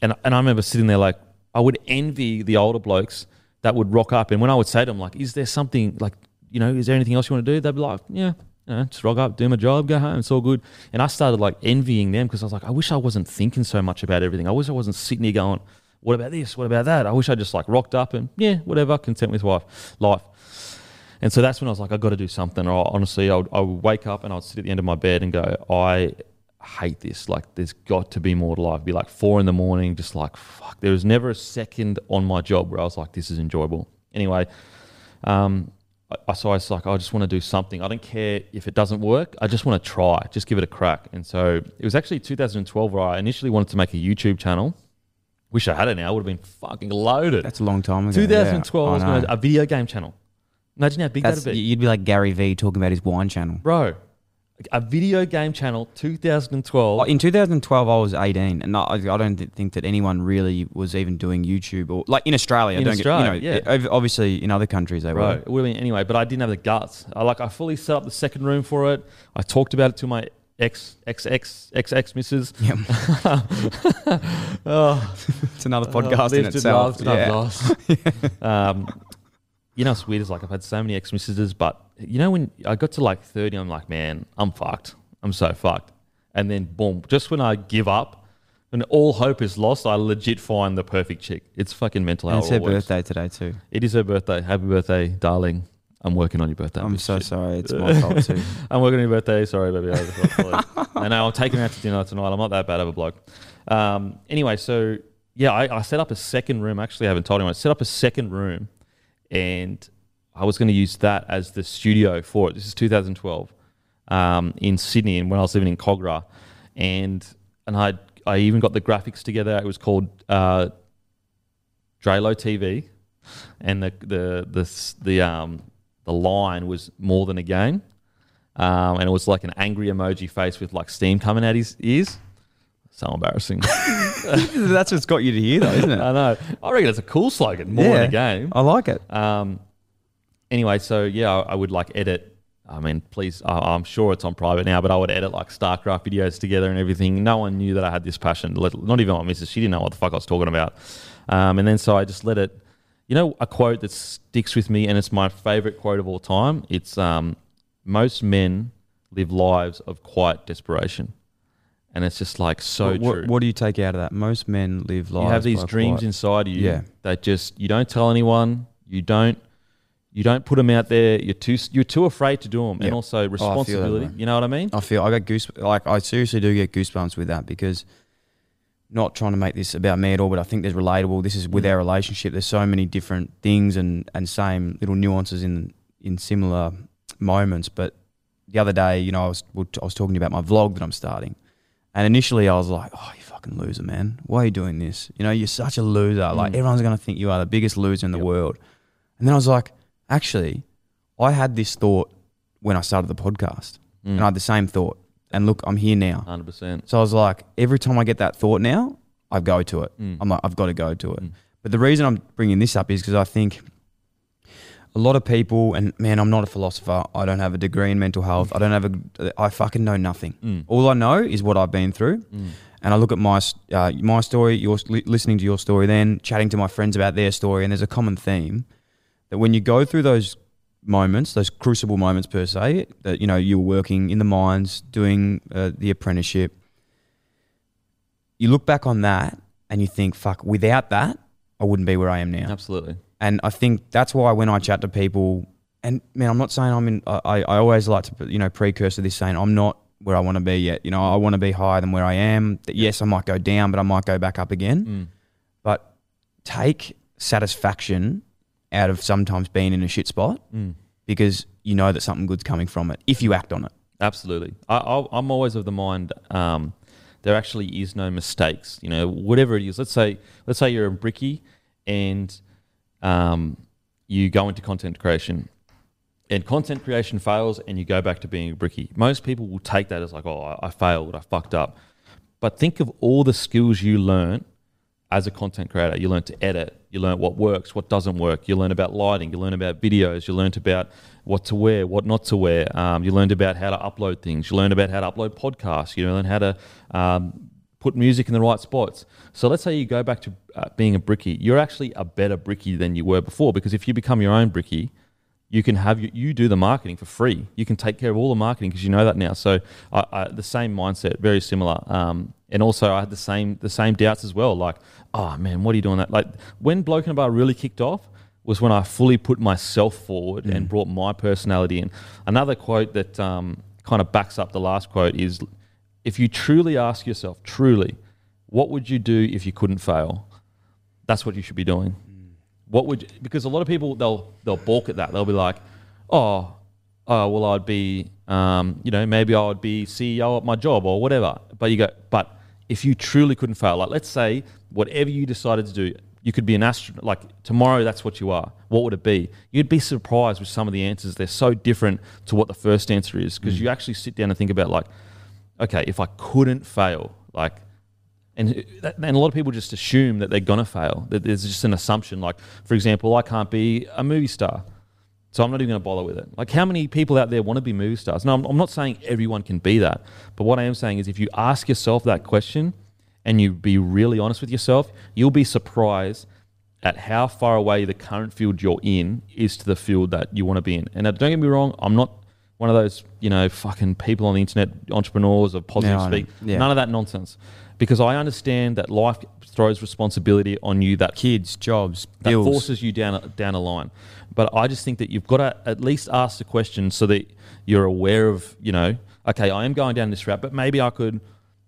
And and I remember sitting there like, I would envy the older blokes that would rock up. And when I would say to them, like, is there something, like, you know, is there anything else you want to do? They'd be like, yeah, you know, just rock up, do my job, go home, it's all good. And I started like envying them because I was like, I wish I wasn't thinking so much about everything. I wish I wasn't sitting here going, what about this? What about that? I wish I just like rocked up and yeah, whatever, content with life. life. And so that's when I was like, I've got to do something. Or honestly, I would, I would wake up and I'd sit at the end of my bed and go, I... hate this. Like, there's got to be more to life. It'd be like four in the morning, just like, fuck, there was never a second on my job where I was like, this is enjoyable. Anyway, um, I, I so I was like, I just want to do something. I don't care if it doesn't work. I just want to try, just give it a crack. And so it was actually two thousand twelve where I initially wanted to make a YouTube channel. Wish I had it now. Would have been fucking loaded. That's a long time ago. twenty twelve, yeah. I was going to a video game channel. Imagine how big that'd be. You'd be like Gary Vee talking about his wine channel. Bro. A video game channel, two thousand twelve. In two thousand twelve, I was eighteen, and I, I don't think that anyone really was even doing YouTube or like in Australia. In don't Australia, get, you know, yeah. Obviously, in other countries they right. were. Well, anyway, but I didn't have the guts. I like I fully set up the second room for it. I talked about it to my ex, ex, ex, ex, ex missus. Yep. oh. It's another podcast uh, in itself. Love, yeah. yeah. Um, you know, it's weird. It's like I've had so many ex missuses, but. You know, when I got to like thirty, I'm like, man, I'm fucked. I'm so fucked. And then boom, just when I give up and all hope is lost, I legit find the perfect chick. It's fucking mental health. It's her birthday today too. It is her birthday. Happy birthday, darling. I'm working on your birthday. I'm so shit. sorry. It's my fault too. I'm working on your birthday. Sorry, baby. I know I'm taking her out to dinner tonight. I'm not that bad of a bloke. Um, anyway, so yeah, I, I set up a second room. Actually, I haven't told anyone. I set up a second room and... I was going to use that as the studio for it. This is two thousand twelve um, in Sydney, and when I was living in Cogra, and and I I even got the graphics together. It was called uh, Drelo T V, and the the the the um the line was more than a game, um, and it was like an angry emoji face with like steam coming out his ears. So embarrassing. That's what's got you to here, though, isn't it? I know. I reckon it's a cool slogan. More yeah, in the game. I like it. Um. Anyway, so yeah, I, I would like edit. I mean, please, I, I'm sure it's on private now, but I would edit like StarCraft videos together and everything. No one knew that I had this passion. Let, not even my missus. She didn't know what the fuck I was talking about. Um. And then so I just let it. You know, a quote that sticks with me, and it's my favorite quote of all time. It's um, most men live lives of quiet desperation. And it's just like so what, what, true. What do you take out of that? Most men live lives. You have these dreams life. inside you yeah. that just you don't tell anyone. You don't you don't put them out there. You're too you're too afraid to do them, yeah. and also responsibility. Oh, you know what I mean? I feel I got goose like I seriously do get goosebumps with that, because not trying to make this about me at all, but I think there's relatable. This is with mm. our relationship. There's so many different things and and same little nuances in in similar moments. But the other day, you know, I was I was talking about my vlog that I'm starting. And initially I was like, oh, you fucking loser, man. Why are you doing this? You know, you're such a loser. Mm. Like, everyone's going to think you are the biggest loser in the yep. world. And then I was like, actually, I had this thought when I started the podcast. Mm. And I had the same thought. And look, I'm here now. one hundred percent. So I was like, every time I get that thought now, I go to it. Mm. I'm like, I've got to go to it. Mm. But the reason I'm bringing this up is because I think a lot of people, and man, I'm not a philosopher. I don't have a degree in mental health. I don't have a, I fucking know nothing. Mm. All I know is what I've been through. Mm. And I look at my uh, my story, your, listening to your story then, chatting to my friends about their story, and there's a common theme that when you go through those moments, those crucible moments per se, that, you know, you're working in the mines, doing uh, the apprenticeship, you look back on that and you think, fuck, without that, I wouldn't be where I am now. Absolutely. And I think that's why when I chat to people, and man, I'm not saying I'm in, I, I always like to, you know, precursor this saying I'm not where I want to be yet. You know, I want to be higher than where I am. That yes, I might go down, but I might go back up again. Mm. But take satisfaction out of sometimes being in a shit spot mm. because you know that something good's coming from it if you act on it. Absolutely. I, I, I'm always of the mind um, there actually is no mistakes. You know, whatever it is, let's say, let's say you're a brickie and Um, you go into content creation and content creation fails and you go back to being a brickie. Most people will take that as like, oh, I failed, I fucked up. But think of all the skills you learn as a content creator. You learn to edit, you learn what works, what doesn't work. You learn about lighting, you learn about videos, you learned about what to wear, what not to wear. Um, you learned about how to upload things. You learned about how to upload podcasts. You learn how to um, put music in the right spots. So let's say you go back to uh, being a brickie. You're actually a better brickie than you were before, because if you become your own brickie, you can have your, you do the marketing for free. You can take care of all the marketing because you know that now. So I, I, the same mindset, very similar. Um, and also I had the same the same doubts as well. Like, oh man, what are you doing that? Like when Bloke in a Bar really kicked off was when I fully put myself forward mm. and brought my personality in. Another quote that um, kind of backs up the last quote is, if you truly ask yourself, truly, what would you do if you couldn't fail? That's what you should be doing. What would you, because a lot of people they'll they'll balk at that. They'll be like, oh, oh well, I'd be, um, you know, maybe I would be C E O at my job or whatever. But you go, but if you truly couldn't fail, like let's say whatever you decided to do, you could be an astronaut. Like tomorrow, that's what you are. What would it be? You'd be surprised with some of the answers. They're so different to what the first answer is, because mm. you actually sit down and think about like, okay, if I couldn't fail, like, and and a lot of people just assume that they're gonna fail. That there's just an assumption. Like, for example, I can't be a movie star, so I'm not even gonna bother with it. Like, how many people out there want to be movie stars? Now, I'm, I'm not saying everyone can be that, but what I am saying is, if you ask yourself that question and you be really honest with yourself, you'll be surprised at how far away the current field you're in is to the field that you want to be in. And now, don't get me wrong, I'm not one of those, you know, fucking people on the internet, entrepreneurs or positive no, speak. Yeah. None of that nonsense. Because I understand that life throws responsibility on you, that kids, jobs, that bills. Forces you down, down a line. But I just think that you've got to at least ask the question so that you're aware of, you know, okay, I am going down this route, but maybe I could,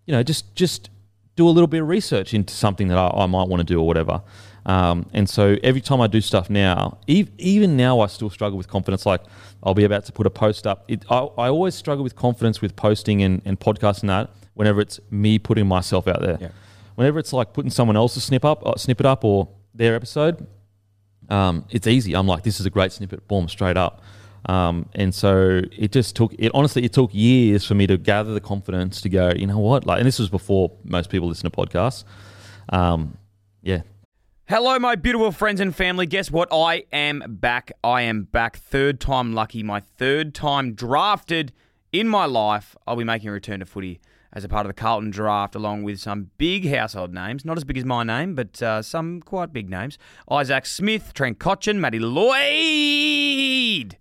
you know, just just do a little bit of research into something that I, I might want to do or whatever. Um, and so every time I do stuff now, ev- even now I still struggle with confidence. Like I'll be about to put a post up. It, I, I always struggle with confidence with posting and, and podcasting and that whenever it's me putting myself out there. Yeah. Whenever it's like putting someone else's snip up, uh, snippet up or their episode, um, it's easy. I'm like, this is a great snippet, boom, straight up. Um, and so it just took it honestly it took years for me to gather the confidence to go, you know what, like, and this was before most people listen to podcasts. Um, yeah. Hello, my beautiful friends and family. Guess what? I am back. I am back. Third time lucky. My third time drafted in my life. I'll be making a return to footy as a part of the Carlton Draft, along with some big household names. Not as big as my name, but uh, some quite big names. Isaac Smith, Trent Cotchin, Matty Lloyd,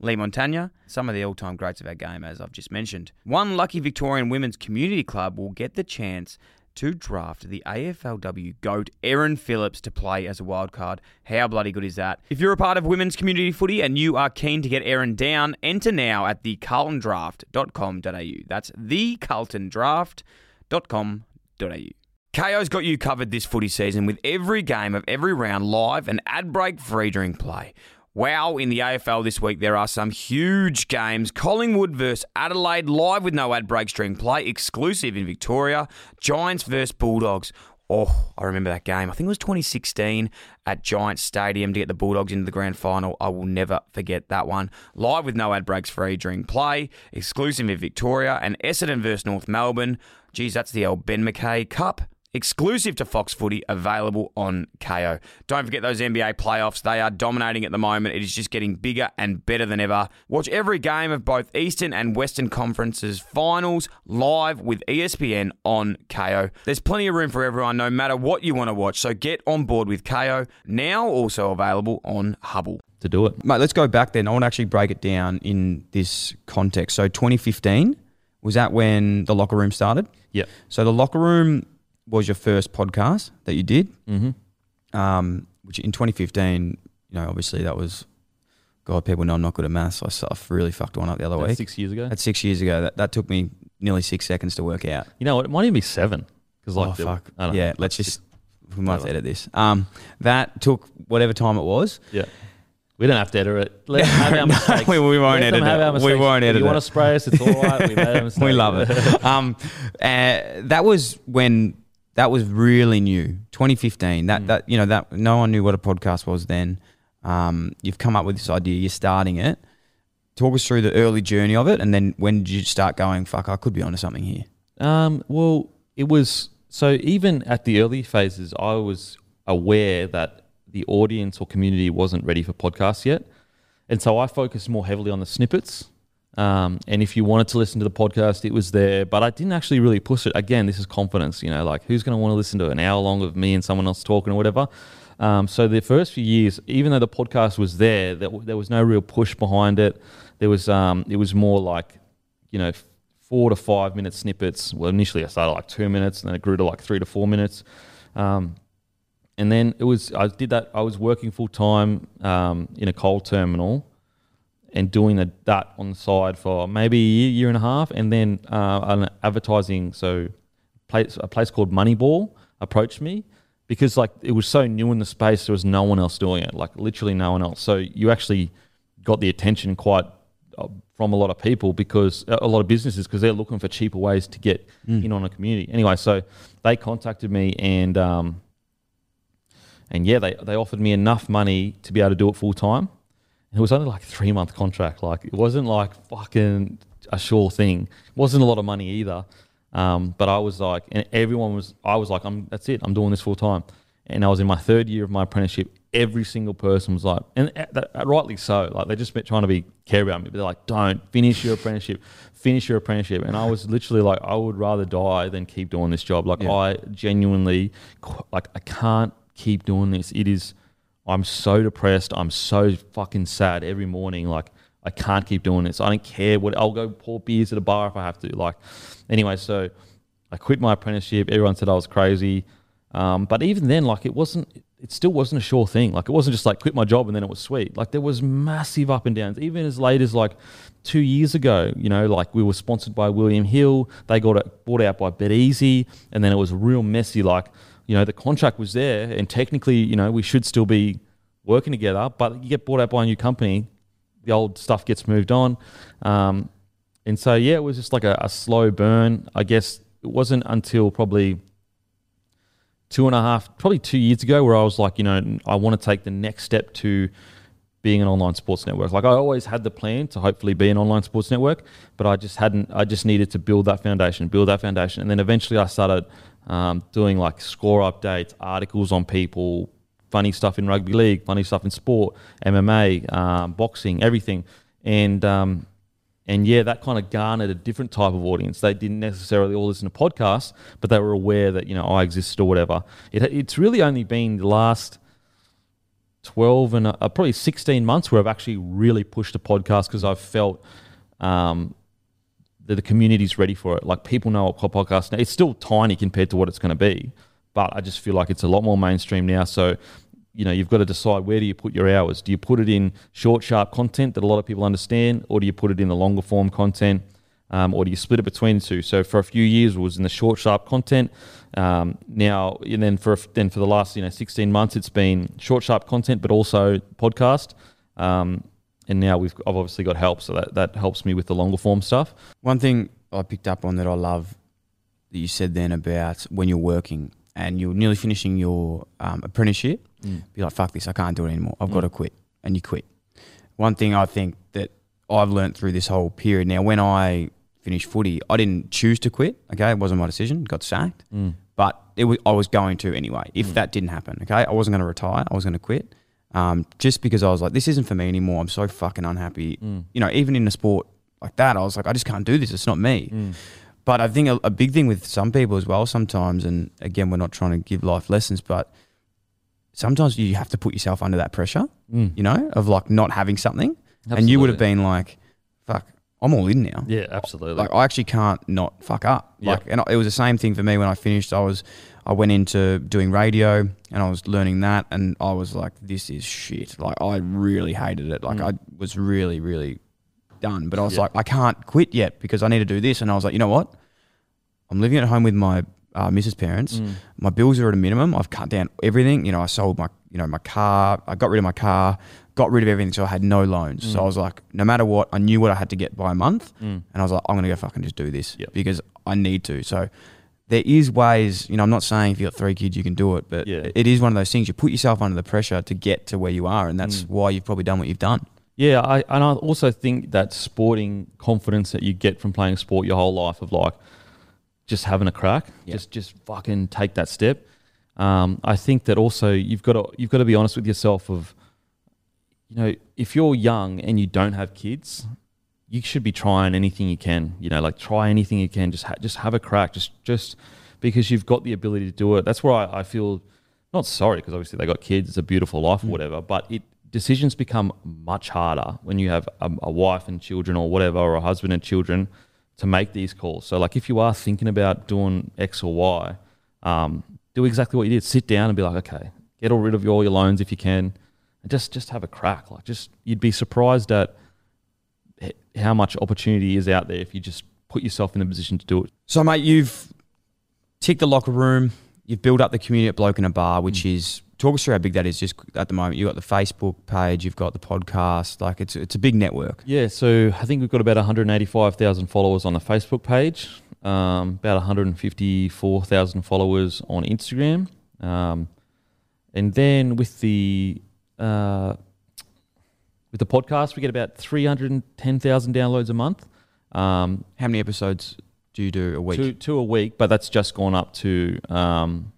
Lee Montagna, some of the all-time greats of our game, as I've just mentioned. One lucky Victorian Women's Community Club will get the chance to draft the A F L W GOAT Erin Phillips to play as a wildcard. How bloody good is that? If you're a part of women's community footy and you are keen to get Erin down, enter now at the carlton draft dot com dot a u. That's the carlton draft dot com dot a u. Kayo's got you covered this footy season with every game of every round live and ad break free during play. Wow, in the A F L this week, there are some huge games. Collingwood versus Adelaide, live with no ad breaks during play, exclusive in Victoria. Giants versus Bulldogs. Oh, I remember that game. I think it was twenty sixteen at Giants Stadium to get the Bulldogs into the grand final. I will never forget that one. Live with no ad breaks free during play, exclusive in Victoria. And Essendon versus North Melbourne. Geez, that's the old Ben McKay Cup. Exclusive to Fox Footy, available on Kayo. Don't forget those N B A playoffs. They are dominating at the moment. It is just getting bigger and better than ever. Watch every game of both Eastern and Western Conferences finals live with E S P N on Kayo. There's plenty of room for everyone, no matter what you want to watch. So get on board with Kayo, now also available on Hublot. To do it. Mate, let's go back then. I want to actually break it down in this context. So twenty fifteen, was that when the locker room started? Yeah. So the locker room was your first podcast that you did, mm-hmm. um, which in twenty fifteen, you know, obviously that was, God, people know I'm not good at maths. I, I really fucked one up the other That's week. Six years ago? That's six years ago. That that took me nearly six seconds to work out. You know what? It might even be seven. Cause like oh, the, fuck. I don't yeah, know. let's just, we might have to edit this. Um, that took whatever time it was. Yeah. We don't have to edit it. Let them have our mistakes. no, we won't Let edit it. We won't edit it. If you want to spray us, it's all right. We made a mistake. We love it. um, uh, that was when... That was really new, twenty fifteen. That mm. that you know that no one knew what a podcast was then. Um, you've come up with this idea, you're starting it. Talk us through the early journey of it, and then when did you start going, fuck, I could be onto something here? Um, well, it was so even at the early phases, I was aware that the audience or community wasn't ready for podcasts yet, and so I focused more heavily on the snippets. Um, and if you wanted to listen to the podcast, it was there, but I didn't actually really push it. Again, this is confidence, you know, like who's going to want to listen to an hour long of me and someone else talking or whatever. Um, so the first few years, even though the podcast was there, there, there was no real push behind it. There was, um, it was more like, you know, four to five minute snippets. Well, initially I started like two minutes and then it grew to like three to four minutes. Um, and then it was, I did that. I was working full time, um, in a coal terminal. And doing a, that on the side for maybe a year, year and a half, and then uh, an advertising. So, place, a place called Moneyball approached me because like it was so new in the space, there was no one else doing it, like literally no one else. So you actually got the attention quite uh, from a lot of people because a lot of businesses because they're looking for cheaper ways to get mm. in on a community. Anyway, so they contacted me and um, and yeah, they they offered me enough money to be able to do it full time. It was only like a three-month contract. Like it wasn't like fucking a sure thing. It wasn't a lot of money either. Um, but I was like, and everyone was, I was like, I'm. That's it. I'm doing this full time. And I was in my third year of my apprenticeship. Every single person was like, and that, rightly so. Like they just been trying to be care about me, but they're like, don't finish your apprenticeship. Finish your apprenticeship. And I was literally like, I would rather die than keep doing this job. Like yeah. I genuinely, like I can't keep doing this. It is. I'm so depressed. I'm so fucking sad every morning. Like, I can't keep doing this. I don't care what, I'll go pour beers at a bar if I have to. Like, anyway, so I quit my apprenticeship. Everyone said I was crazy. Um, but even then, like, it wasn't, it still wasn't a sure thing. Like, it wasn't just like quit my job and then it was sweet. Like, there was massive up and downs. Even as late as like two years ago, you know, like we were sponsored by William Hill. They got bought out by BetEasy. And then it was real messy. Like, you know, the contract was there and technically, you know, we should still be working together, but you get bought out by a new company, the old stuff gets moved on. Um, and so, yeah, it was just like a, a slow burn. I guess it wasn't until probably two and a half, probably two years ago where I was like, you know, I want to take the next step to being an online sports network. Like I always had the plan to hopefully be an online sports network, but I just hadn't, I just needed to build that foundation, build that foundation. And then eventually I started um, doing like score updates, articles on people, funny stuff in rugby league, funny stuff in sport, M M A, um, boxing, everything. And, um, and yeah, that kind of garnered a different type of audience. They didn't necessarily all listen to podcasts, but they were aware that, you know, I existed or whatever. It, it's really only been the last twelve and uh, probably sixteen months where I've actually really pushed the podcast because I've felt um, that the community's ready for it. Like people know what podcasts now. It's still tiny compared to what it's going to be, but I just feel like it's a lot more mainstream now. So, you know, you've got to decide, where do you put your hours? Do you put it in short, sharp content that a lot of people understand, or do you put it in the longer form content, um, or do you split it between the two? So for a few years, it was in the short, sharp content. Um, now, and then for then for the last, you know, sixteen months, it's been short, sharp content, but also podcast. Um, and now we've I've obviously got help, so that, that helps me with the longer form stuff. One thing I picked up on that I love that you said then about when you're working and you're nearly finishing your um, apprenticeship, mm. be like, fuck this, I can't do it anymore. I've mm. got to quit. And you quit. One thing I think that I've learned through this whole period, now when I finished footy, I didn't choose to quit, okay? It wasn't my decision, got sacked. Mm. But it was, I was going to anyway, if mm. that didn't happen, okay? I wasn't going to retire, I was going to quit. Um, just because I was like, this isn't for me anymore, I'm so fucking unhappy. Mm. You know, even in a sport like that, I was like, I just can't do this, it's not me. Mm. But I think a, a big thing with some people as well sometimes, and again, we're not trying to give life lessons, but sometimes you have to put yourself under that pressure, mm. you know, of like not having something. Absolutely. And you would have been like, fuck, I'm all in now. Yeah, absolutely. Like I actually can't not fuck up. Like, yep. And it was the same thing for me when I finished. I was, I went into doing radio and I was learning that and I was like, this is shit. Like I really hated it. Like mm. I was really, really done, but I was yep. like, I can't quit yet because I need to do this. And I was like, you know what? I'm living at home with my uh, missus' parents. Mm. My bills are at a minimum. I've cut down everything. You know, I sold my, you know, my car. I got rid of my car, got rid of everything. So I had no loans. Mm. So I was like, no matter what, I knew what I had to get by a month. Mm. And I was like, I'm going to go fucking just do this yep. because I need to. So there is ways, you know, I'm not saying if you've got three kids, you can do it, but yeah. it is one of those things. You put yourself under the pressure to get to where you are. And that's mm. why you've probably done what you've done. Yeah, I, and I also think that sporting confidence that you get from playing sport your whole life of like just having a crack, yeah. just just fucking take that step. Um, I think that also you've got to you've got to be honest with yourself of, you know, if you're young and you don't have kids, you should be trying anything you can. You know, like try anything you can. Just ha- just have a crack. Just just because you've got the ability to do it. That's where I, I feel not sorry because obviously they got kids. It's a beautiful life or whatever, but it. Decisions become much harder when you have a, a wife and children or whatever, or a husband and children, to make these calls. So like if you are thinking about doing X or Y, um, do exactly what you did. Sit down and be like, okay, get all rid of your, all your loans if you can, and just just have a crack. Like just you'd be surprised at how much opportunity is out there if you just put yourself in the position to do it. So mate, you've ticked the locker room, you've built up the community at Bloke in a Bar, which mm. is... Talk us through how big that is just at the moment. You've got the Facebook page, you've got the podcast. Like it's it's a big network. Yeah, so I think we've got about one hundred eighty-five thousand followers on the Facebook page, um, about one hundred fifty-four thousand followers on Instagram. Um, and then with the uh, with the podcast, we get about three hundred ten thousand downloads a month. Um, how many episodes do you do a week? Two, two a week, but that's just gone up to... Um,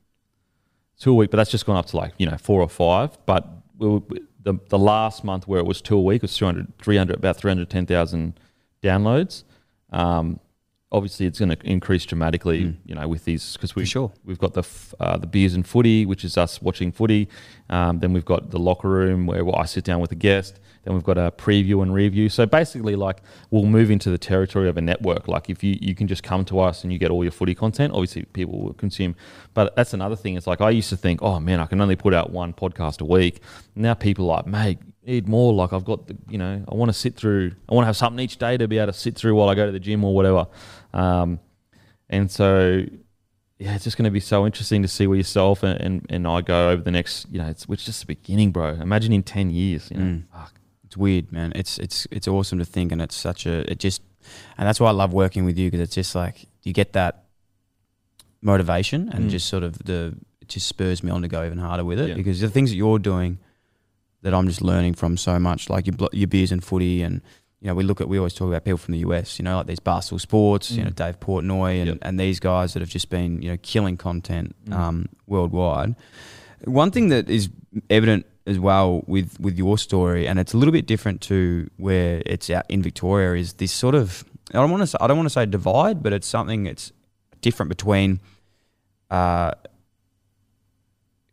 Two a week, but that's just gone up to like, you know, four or five. But we were, the the last month where it was two a week was two hundred, three hundred, about three hundred ten thousand downloads. Um, obviously, it's going to increase dramatically, mm. you know, with these because we sure. we've got the f- uh, the beers and footy, which is us watching footy. Um, then we've got the locker room where I sit down with a guest. Then we've got a preview and review. So basically, like we'll move into the territory of a network. Like if you, you can just come to us and you get all your footy content, obviously people will consume. But that's another thing. It's like I used to think, oh man, I can only put out one podcast a week. Now people are like, mate, need more. Like I've got, the, you know, I want to sit through. I want to have something each day to be able to sit through while I go to the gym or whatever. Um, and so yeah, it's just going to be so interesting to see where yourself and, and, and I go over the next, you know, it's, it's just the beginning, bro. Imagine in ten years, you know, mm. fuck. It's weird, man. It's it's it's awesome to think, and it's such a it just, and that's why I love working with you because it's just like you get that motivation and mm. just sort of the it just spurs me on to go even harder with it yeah. because the things that you're doing that I'm just learning from so much, like your, your beers and footy, and you know, we look at, we always talk about people from the U S, you know, like these Barstool Sports, mm. you know, Dave Portnoy and, yep. and these guys that have just been, you know, killing content mm. um, worldwide. One thing that is evident as well with, with your story, and it's a little bit different to where it's out in Victoria, is this sort of, I don't want to say, I don't want to say divide, but it's something that's different between uh,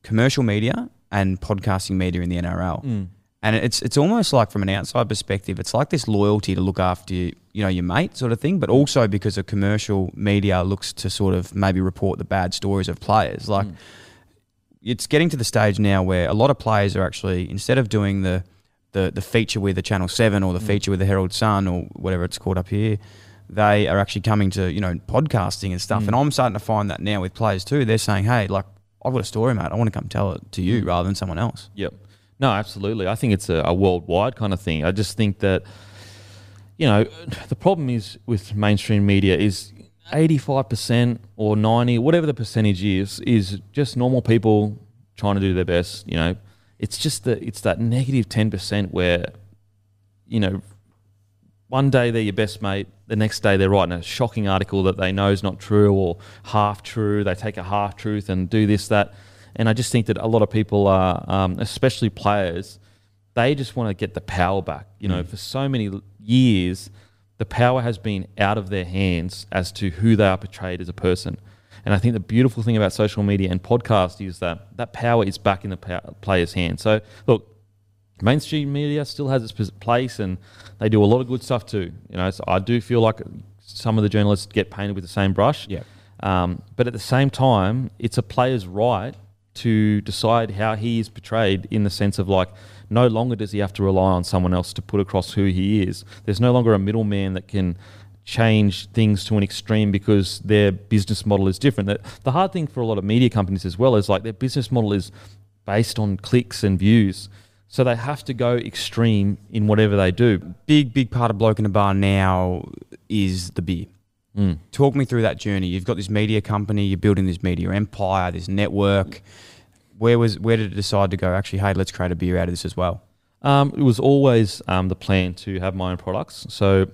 commercial media and podcasting media in the N R L. Mm. And it's it's almost like, from an outside perspective, it's like this loyalty to look after you, you know, your mate sort of thing, but also because of commercial media looks to sort of maybe report the bad stories of players. Like mm. it's getting to the stage now where a lot of players are actually, instead of doing the the, the feature with the Channel seven or the mm. feature with the Herald Sun or whatever it's called up here, they are actually coming to, you know, podcasting and stuff. Mm. And I'm starting to find that now with players too. They're saying, hey, like, I've got a story, mate. I want to come tell it to you rather than someone else. Yep. No, absolutely. I think it's a, a worldwide kind of thing. I just think that, you know, the problem is with mainstream media is eighty-five percent or ninety, whatever the percentage is, is just normal people trying to do their best. You know, it's just that it's that negative ten percent where, you know, one day they're your best mate, the next day they're writing a shocking article that they know is not true or half true. They take a half truth and do this, that. And I just think that a lot of people are, um, especially players, they just want to get the power back. You know, mm. for so many years, the power has been out of their hands as to who they are portrayed as a person. And I think the beautiful thing about social media and podcast is that that power is back in the pow- player's hands. So, look, mainstream media still has its place and they do a lot of good stuff too. You know, so I do feel like some of the journalists get painted with the same brush. Yeah. Um, but at the same time, it's a player's right to decide how he is portrayed, in the sense of, like, no longer does he have to rely on someone else to put across who he is. There's no longer a middleman that can change things to an extreme because their business model is different. That the hard thing for a lot of media companies as well is, like, their business model is based on clicks and views. So they have to go extreme in whatever they do. Big, big part of Bloke in a Bar now is the beer. Mm. Talk me through that journey. You've got this media company, you're building this media empire, this network. Where was where did it decide to go, actually, hey, let's create a beer out of this as well? Um, it was always um, the plan to have my own products. So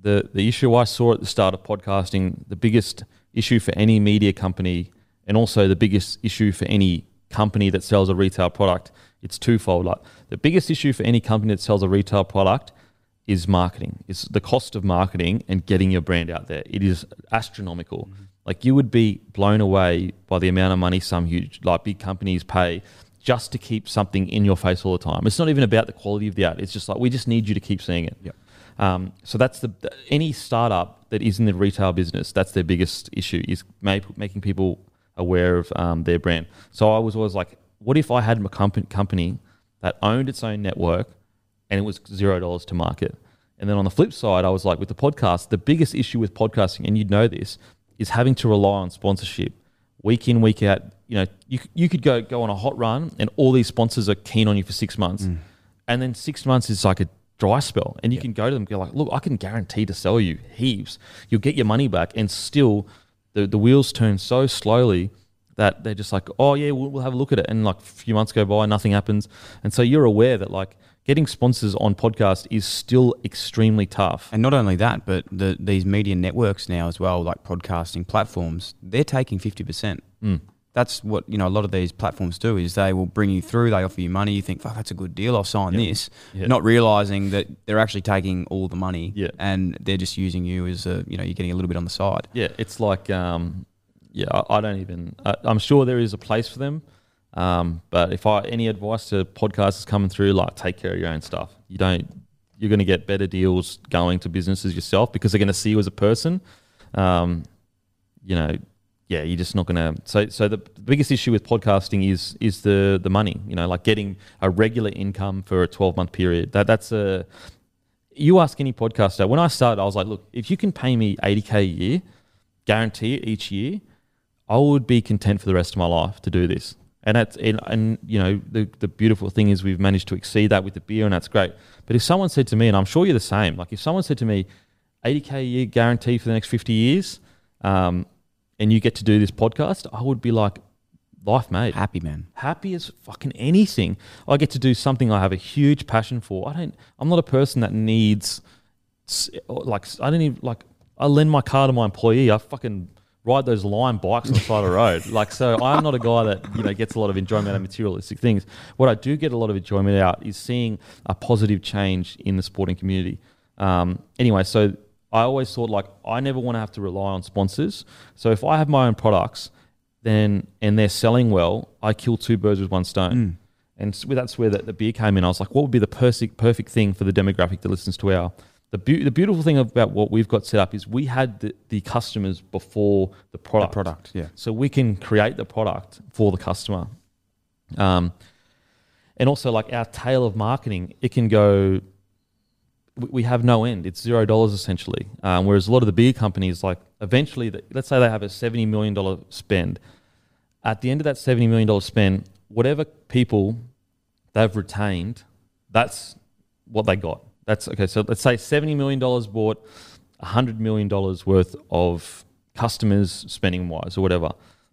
the, the issue I saw at the start of podcasting, the biggest issue for any media company, and also the biggest issue for any company that sells a retail product, it's twofold. Like, the biggest issue for any company that sells a retail product is marketing. It's the cost of marketing and getting your brand out there. It is astronomical. Mm-hmm. Like, you would be blown away by the amount of money some huge, like, big companies pay just to keep something in your face all the time. It's not even about the quality of the ad. It's just like, we just need you to keep seeing it. Yep. Um, so that's the any startup that is in the retail business, that's their biggest issue, is make, making people aware of um, their brand. So I was always like, what if I had a comp- company that owned its own network and it was zero dollars to market? And then on the flip side, I was like, with the podcast, the biggest issue with podcasting, and you'd know this, is having to rely on sponsorship week in, week out. You know, you you could go go on a hot run and all these sponsors are keen on you for six months. Mm. And then six months is like a dry spell. And you yeah. can go to them and go like, look, I can guarantee to sell you heaps. You'll get your money back. And still the, the wheels turn so slowly that they're just like, oh yeah, we'll, we'll have a look at it. And like a few months go by, nothing happens. And so you're aware that like, getting sponsors on podcast is still extremely tough. And not only that, but the, these media networks now as well, like podcasting platforms, they're taking fifty percent. Mm. That's what, you know, a lot of these platforms do, is they will bring you through, they offer you money, you think, fuck, that's a good deal, I'll sign yep. this, yep. not realising that they're actually taking all the money yep. and they're just using you as a, you know, you're getting a little bit on the side. Yeah, it's like, um, yeah, I, I don't even, I, I'm sure there is a place for them. Um, but if I any advice to podcasters coming through, like, take care of your own stuff. You don't, you're going to get better deals going to businesses yourself because they're going to see you as a person. Um, you know, yeah, you're just not going to. So, so the biggest issue with podcasting is is the the money. You know, like getting a regular income for a twelve month period. That that's a. You ask any podcaster. When I started, I was like, look, if you can pay me eighty k a year, guarantee it each year, I would be content for the rest of my life to do this. And, that's, and, and you know, the, the beautiful thing is we've managed to exceed that with the beer, and that's great. But if someone said to me, and I'm sure you're the same, like if someone said to me, eighty k a year guarantee for the next fifty years, um, and you get to do this podcast, I would be like, life, mate. Happy, man. Happy as fucking anything. I get to do something I have a huge passion for. I don't. I'm not a person that needs, like, I don't even like. I lend my car to my employee. I fucking ride those Lime bikes on the side of the road. Like, so I'm not a guy that, you know, gets a lot of enjoyment out of materialistic things. What I do get a lot of enjoyment out is seeing a positive change in the sporting community. Um, anyway, so I always thought, like, I never want to have to rely on sponsors. So if I have my own products, then and they're selling well, I kill two birds with one stone. Mm. And so that's where the, the beer came in. I was like, what would be the perfect perfect thing for the demographic that listens to our... The, be- the beautiful thing about what we've got set up is we had the, the customers before the product. The product, yeah. So we can create the product for the customer. Um, and also, like, our tail of marketing, it can go... We, we have no end. It's zero dollars, essentially. Um, whereas a lot of the beer companies, like, eventually, the, let's say they have a seventy million dollars spend. At the end of that seventy million dollars spend, whatever people they've retained, that's what they got. That's okay. So let's say seventy million dollars bought one hundred million dollars worth of customers spending wise or whatever.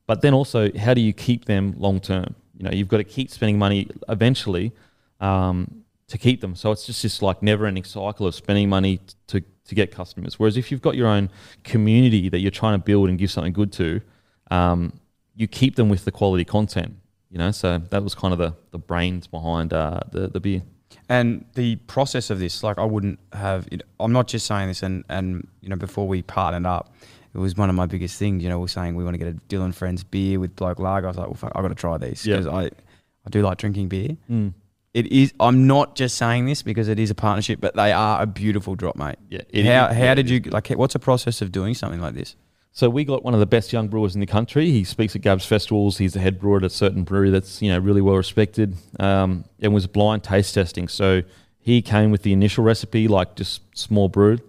But then also, how do you keep them long term? You know, you've got to keep spending money eventually um, to keep them. So it's just this like never ending cycle of spending money to, to get customers. Whereas if you've got your own community that you're trying to build and give something good to, um, you keep them with the quality content, you know? So that was kind of the, the brains behind uh, the, the beer. And the process of this, like I wouldn't have, you know, I'm not just saying this and, and, you know, before we partnered up, it was one of my biggest things, you know, we're saying we want to get a Dylan Friends beer with Bloke Lager. I was like, well, fuck, I've got to try these because yep. I, I do like drinking beer. Mm. It is, I'm not just saying this because it is a partnership, but they are a beautiful drop, mate. Yeah. It, how it, how it, did you, like, what's the process of doing something like this? So we got one of the best young brewers in the country. He speaks at Gab's festivals. He's the head brewer at a certain brewery that's, you know, really well respected, um, and was blind taste testing. So he came with the initial recipe, like just small brew.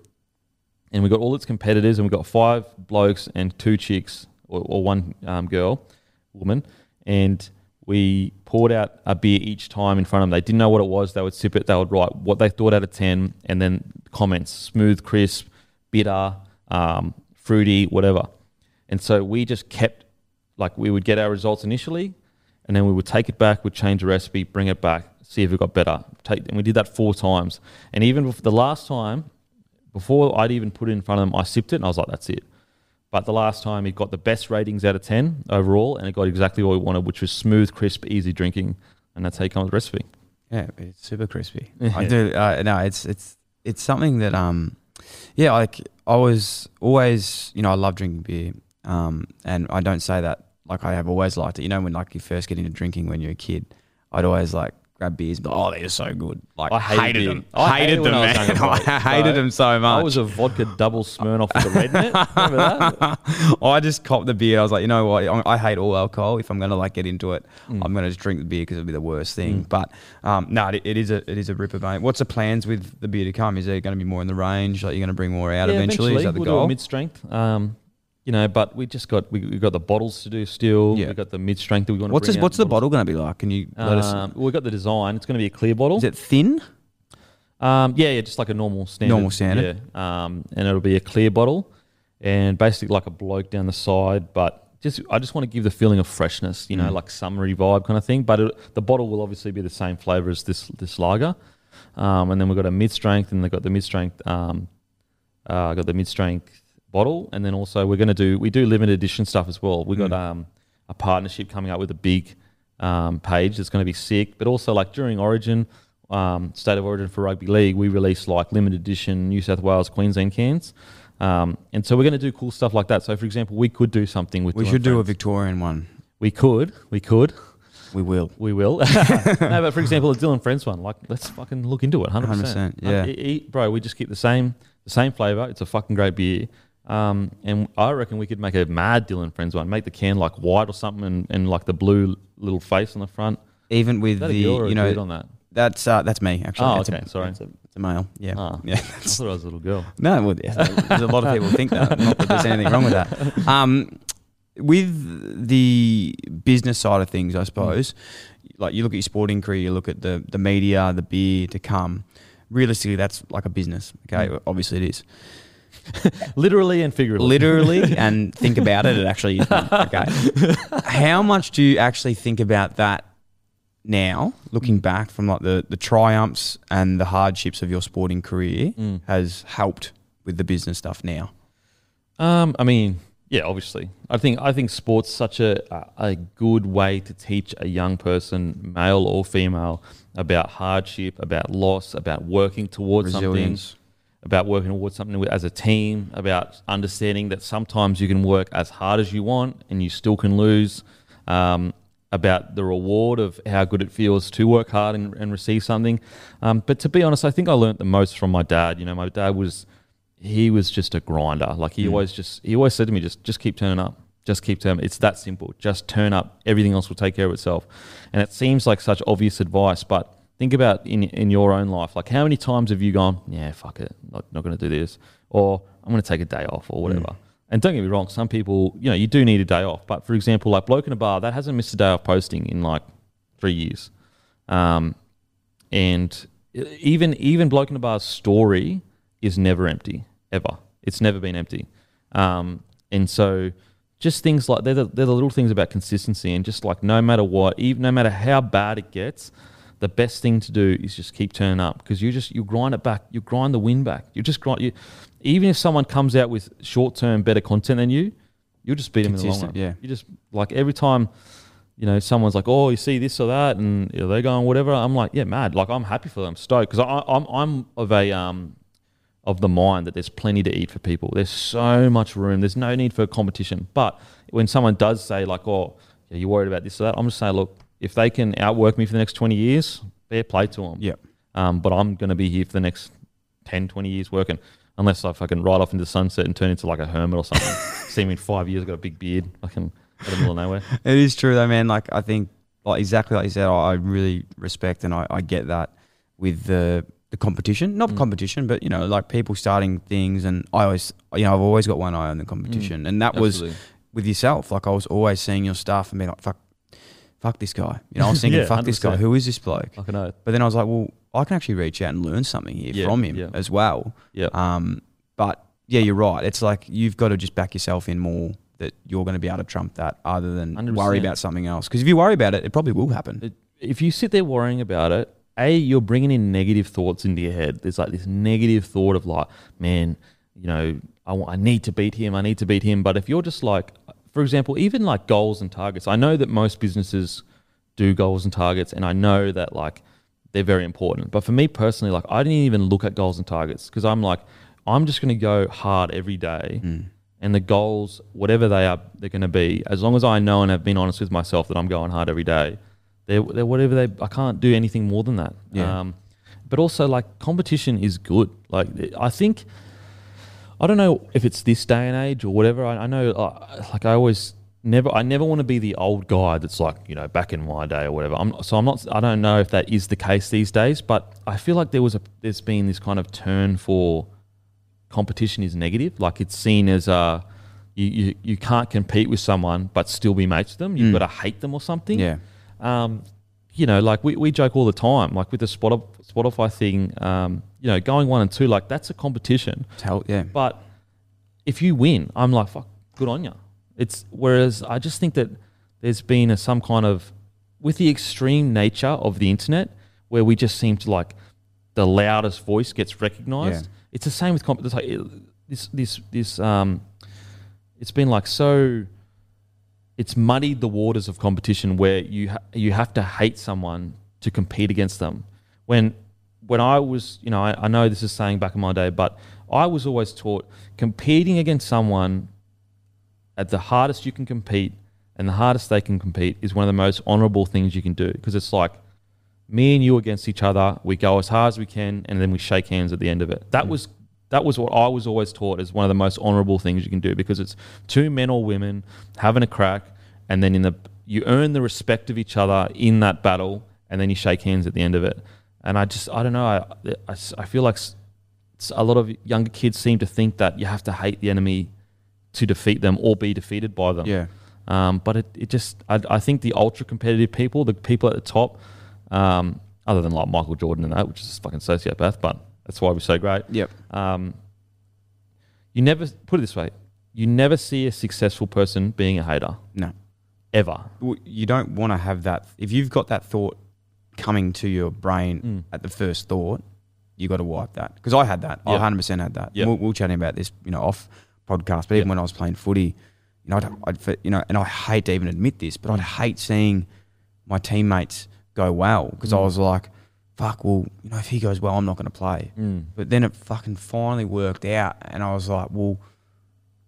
And we got all its competitors and we got five blokes and two chicks or, or one um, girl, woman. And we poured out a beer each time in front of them. They didn't know what it was. They would sip it. They would write what they thought out of ten and then comments, smooth, crisp, bitter, um, fruity, whatever. And so we just kept, like, we would get our results initially and then we would take it back, we'd change the recipe, bring it back, see if it got better. Take, and we did that four times. And even the last time, before I'd even put it in front of them, I sipped it and I was like, that's it. But the last time it got the best ratings out of ten overall and it got exactly what we wanted, which was smooth, crisp, easy drinking. And that's how you come up with the recipe. Yeah, it's super crispy. I do, uh, no, it's, it's, it's something that, um, yeah, like, I was always, you know, I love drinking beer, um, and I don't say that, like, I have always liked it. You know, when, like, you first get into drinking when you're a kid, I'd always, like, grab beers, but, oh, they're so good. Like, I hated, hated them. I hated, hated them, man. I, younger, I hated so, them so much. I was a vodka double Smirnoff with a red in it. Remember that? I just copped the beer. I was like, you know what? I hate all alcohol. If I'm going to, like, get into it, mm. I'm going to just drink the beer because it'll be the worst thing. Mm. But, um, no, it, it is a it is a ripper, mate. What's the plans with the beer to come? Is there going to be more in the range? Like, you're going to bring more out yeah, eventually? eventually? Is that the we'll goal? Mid-strength. Um, you know, but we just got we we got the bottles to do still. Yeah. We got the mid strength that we want to. What's bring this, what's the bottles. Bottle going to be like? Can you um, let us? We got the design. It's going to be a clear bottle. Is it thin? Um, yeah, yeah, just like a normal standard. Normal standard. Yeah. Um, and it'll be a clear bottle, and basically like a bloke down the side. But just I just want to give the feeling of freshness, you know, mm. like summery vibe kind of thing. But it, the bottle will obviously be the same flavour as this this lager. Um, and then we've got a mid strength, and they've got the mid strength. Um, uh, got the mid strength. Bottle, and then also we're going to do we do limited edition stuff as well. We got mm. um a partnership coming up with a big um page that's going to be sick, but also like during Origin, um State of Origin for Rugby League, we release like limited edition New South Wales, Queensland cans, um and so we're going to do cool stuff like that. So for example, we could do something with. We should do a Victorian one. We could, we could, we will, we will. No, but for example, a Dylan Friends one. Like let's fucking look into it. one hundred percent, yeah, um, it, it, bro. We just keep the same the same flavor. It's a fucking great beer. Um, and I reckon we could make a mad Dylan Friends one, make the can like white or something, and, and like the blue little face on the front. Even with the, you know, on that? that's uh, that's me actually. Oh, that's okay, a, sorry, it's a, a male. Yeah, oh. yeah. I thought I was a little girl. No, well, yeah, there's a lot of people think that. Not that there's anything wrong with that. Um, with the business side of things, I suppose, mm. like you look at your sporting career, you look at the the media, the beer to come. Realistically, that's like a business. Okay, mm. obviously it is. Literally and figuratively. Literally and think about it. It actually is fun. Okay. How much do you actually think about that now, looking back from like the, the triumphs and the hardships of your sporting career mm. has helped with the business stuff now? Um, I mean, yeah, obviously. I think I think sport's such a, a good way to teach a young person, male or female, about hardship, about loss, about working towards Resilience. something. About working towards something as a team, about understanding that sometimes you can work as hard as you want and you still can lose, um, about the reward of how good it feels to work hard and, and receive something. Um, but to be honest, I think I learned the most from my dad. You know, my dad was, he was just a grinder. Like he mm. always just, he always said to me, just, just keep turning up, just keep turning up. It's that simple. Just turn up. Everything else will take care of itself. And it seems like such obvious advice, but think about in in your own life, like how many times have you gone, yeah, fuck it, not, not going to do this, or I'm going to take a day off or whatever. Mm. And don't get me wrong, some people, you know, you do need a day off. But for example, like Bloke in a Bar, that hasn't missed a day off posting in like three years. Um, and even even Bloke in a Bar's story is never empty, ever. It's never been empty. Um, and so just things like, they're the, they're the little things about consistency and just like no matter what, even no matter how bad it gets, the best thing to do is just keep turning up because you just you grind it back. You grind the win back. You just grind. You, even if someone comes out with short term better content than you, you'll just beat them Consistent, in the long run. Yeah. You just like every time, you know, someone's like, oh, you see this or that, and you know, they're going whatever. I'm like, yeah, mad. Like I'm happy for them, stoked because I'm I'm of a um of the mind that there's plenty to eat for people. There's so much room. There's no need for competition. But when someone does say like, oh, yeah, you're worried about this or that, I'm just saying, look. If they can outwork me for the next twenty years, fair play to them. Yeah. Um, but I'm going to be here for the next ten, twenty years working, unless I fucking ride off into the sunset and turn into like a hermit or something. See me in five years, I've got a big beard, fucking out of the middle of nowhere. It is true though, man. Like I think, like exactly like you said, I, I really respect and I, I get that with the the competition, not mm. competition, but you know, like people starting things. And I always, you know, I've always got one eye on the competition, mm. and that Absolutely. was with yourself. Like I was always seeing your stuff and being like, fuck. Fuck this guy. You know, I was thinking, yeah, fuck one hundred percent. This guy. Who is this bloke? I know. But then I was like, well, I can actually reach out and learn something here yeah, from him yeah. as well. Yeah. Um, but yeah, you're right. It's like you've got to just back yourself in more that you're going to be able to trump that other than one hundred percent. Worry about something else. Because if you worry about it, it probably will happen. It, if you sit there worrying about it, A, you're bringing in negative thoughts into your head. There's like this negative thought of like, man, you know, I, I need to beat him. I need to beat him. But if you're just like... For example, even like goals and targets. I know that most businesses do goals and targets, and I know that like they're very important. But for me personally, like I didn't even look at goals and targets because I'm like, I'm just going to go hard every day, mm. and the goals, whatever they are, they're going to be. As long as I know and have been honest with myself that I'm going hard every day, they're, they're whatever they. I can't do anything more than that. Yeah. Um, but also, like competition is good. Like I think. I don't know if it's this day and age or whatever. I, I know, uh, like I always never, I never want to be the old guy that's like, you know, back in my day or whatever. I'm so I'm not. I don't know if that is the case these days, but I feel like there was a, there's been this kind of turn for competition is negative. Like it's seen as uh, you you, you can't compete with someone but still be mates with them. You've mm. got to hate them or something. Yeah. Um, you know, like we, we joke all the time, like with the Spotify thing, um, you know, going one and two, like that's a competition. Tell, yeah. But if you win, I'm like, fuck, good on you. It's whereas I just think that there's been a, some kind of, with the extreme nature of the internet, where we just seem to like the loudest voice gets recognized. Yeah. It's the same with comp- it's like it, this this this um, it's been like so. It's muddied the waters of competition where you ha- you have to hate someone to compete against them. When when I was, you know, I, I know this is saying back in my day, but I was always taught competing against someone at the hardest you can compete and the hardest they can compete is one of the most honourable things you can do because it's like me and you against each other, we go as hard as we can and then we shake hands at the end of it. That mm. was... That was what I was always taught as one of the most honourable things you can do because it's two men or women having a crack and then in the you earn the respect of each other in that battle and then you shake hands at the end of it. And I just, I don't know, I, I, I feel like a lot of younger kids seem to think that you have to hate the enemy to defeat them or be defeated by them. Yeah. Um, but it, it just, I, I think the ultra-competitive people, the people at the top, um, other than like Michael Jordan and that, which is a fucking sociopath, but... That's why we're so great. Yep. Um, You never, put it this way, you never see a successful person being a hater. No. Ever. You don't want to have that. If you've got that thought coming to your brain mm. at the first thought, you got to wipe that. Because I had that. Yep. I one hundred percent had that. Yep. We'll, we'll chat about this, you know, off podcast. But even yep. when I was playing footy, you know, I'd, I'd, you know, and I hate to even admit this, but I'd hate seeing my teammates go well because mm. I was like, fuck, well, you know, if he goes well, I'm not going to play. Mm. But then it fucking finally worked out, and I was like, well,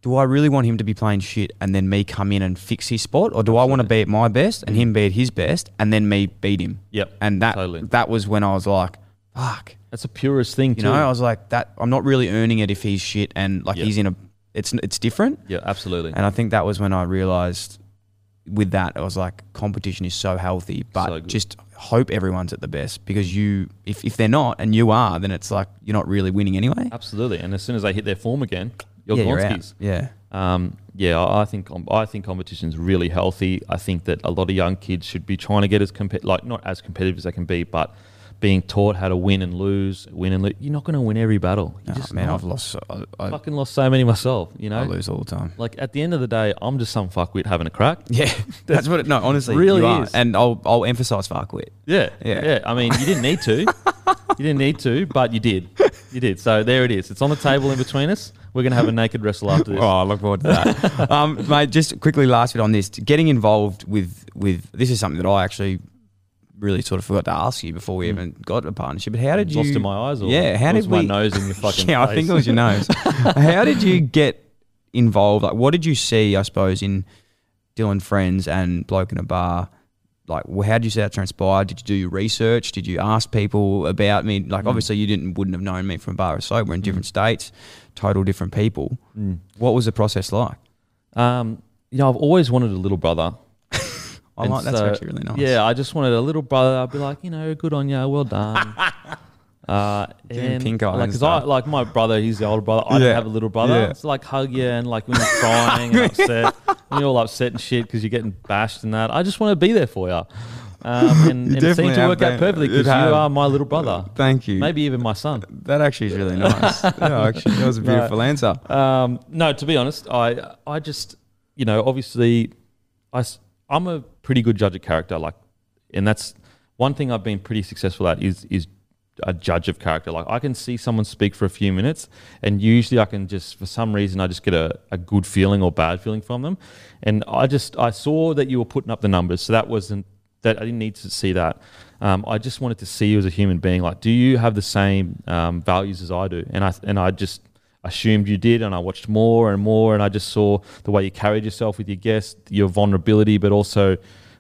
do I really want him to be playing shit and then me come in and fix his spot? Or do Absolutely. I want to be at my best and him be at his best and then me beat him? Yep. And that totally. that was when I was like, fuck. That's the purest thing too. You know, I was like, that I'm not really earning it if he's shit and like yep. he's in a – it's it's different. Yeah, absolutely. And I think that was when I realised with that, I was like, competition is so healthy, but so just hope everyone's at the best, because you if, if they're not and you are, then it's like you're not really winning anyway. Absolutely. And as soon as they hit their form again – Your yeah, yeah. Um, yeah, I think I think competition's really healthy. I think that a lot of young kids should be trying to get as compet like not as competitive as they can be, but being taught how to win and lose, win and lose. You're not going to win every battle. You no, just man, not. I've lost. So, I, I fucking lost so many myself. You know, I lose all the time. Like at the end of the day, I'm just some fuckwit having a crack. Yeah, that's, that's what. It, no, honestly, really you are. Is. And I'll I'll emphasise fuckwit. Yeah, yeah, yeah. I mean, you didn't need to. you didn't need to, but you did. You did. So there it is. It's on the table in between us. We're going to have a naked wrestle after this. Oh, I look forward to that. um, mate, just quickly last bit on this. Getting involved with, with – this is something that I actually really sort of forgot to ask you before we mm. even got a partnership. But how did you – Lost in my eyes? Or yeah. How did we – my nose in your fucking yeah, face? I think it was your nose. How did you get involved? Like, what did you see, I suppose, in Dylan Friends and Bloke in a Bar? Like, well, how did you see that transpire? Did you do your research? Did you ask people about me? Like, mm. obviously, you didn't wouldn't have known me from a bar or soap. We're in different mm. states, total different people. Mm. What was the process like? Um, you know, I've always wanted a little brother. I like that's so, actually really nice. Yeah, I just wanted a little brother. I'd be like, you know, good on you, well done. uh, and pink eye like, because I like my brother. He's the older brother. I yeah. don't have a little brother. Yeah. It's like hug you and like when you're crying and upset. And you're all upset and shit because you're getting bashed and that. I just want to be there for you. Um, and you and it seemed to work been, out perfectly because you are my little brother. Thank you. Maybe even my son. That actually is really nice. No, actually, that was a beautiful no. answer. Um, no, to be honest, I I just, you know, obviously I, I'm a pretty good judge of character. Like, and that's one thing I've been pretty successful at is is a judge of character. Like I can see someone speak for a few minutes and usually I can just, for some reason, I just get a, a good feeling or bad feeling from them. And I just, I saw that you were putting up the numbers. So that wasn't, that I didn't need to see that. Um, I just wanted to see you as a human being. Like, do you have the same um, values as I do? And I, and I just assumed you did. And I watched more and more. And I just saw the way you carried yourself with your guests, your vulnerability, but also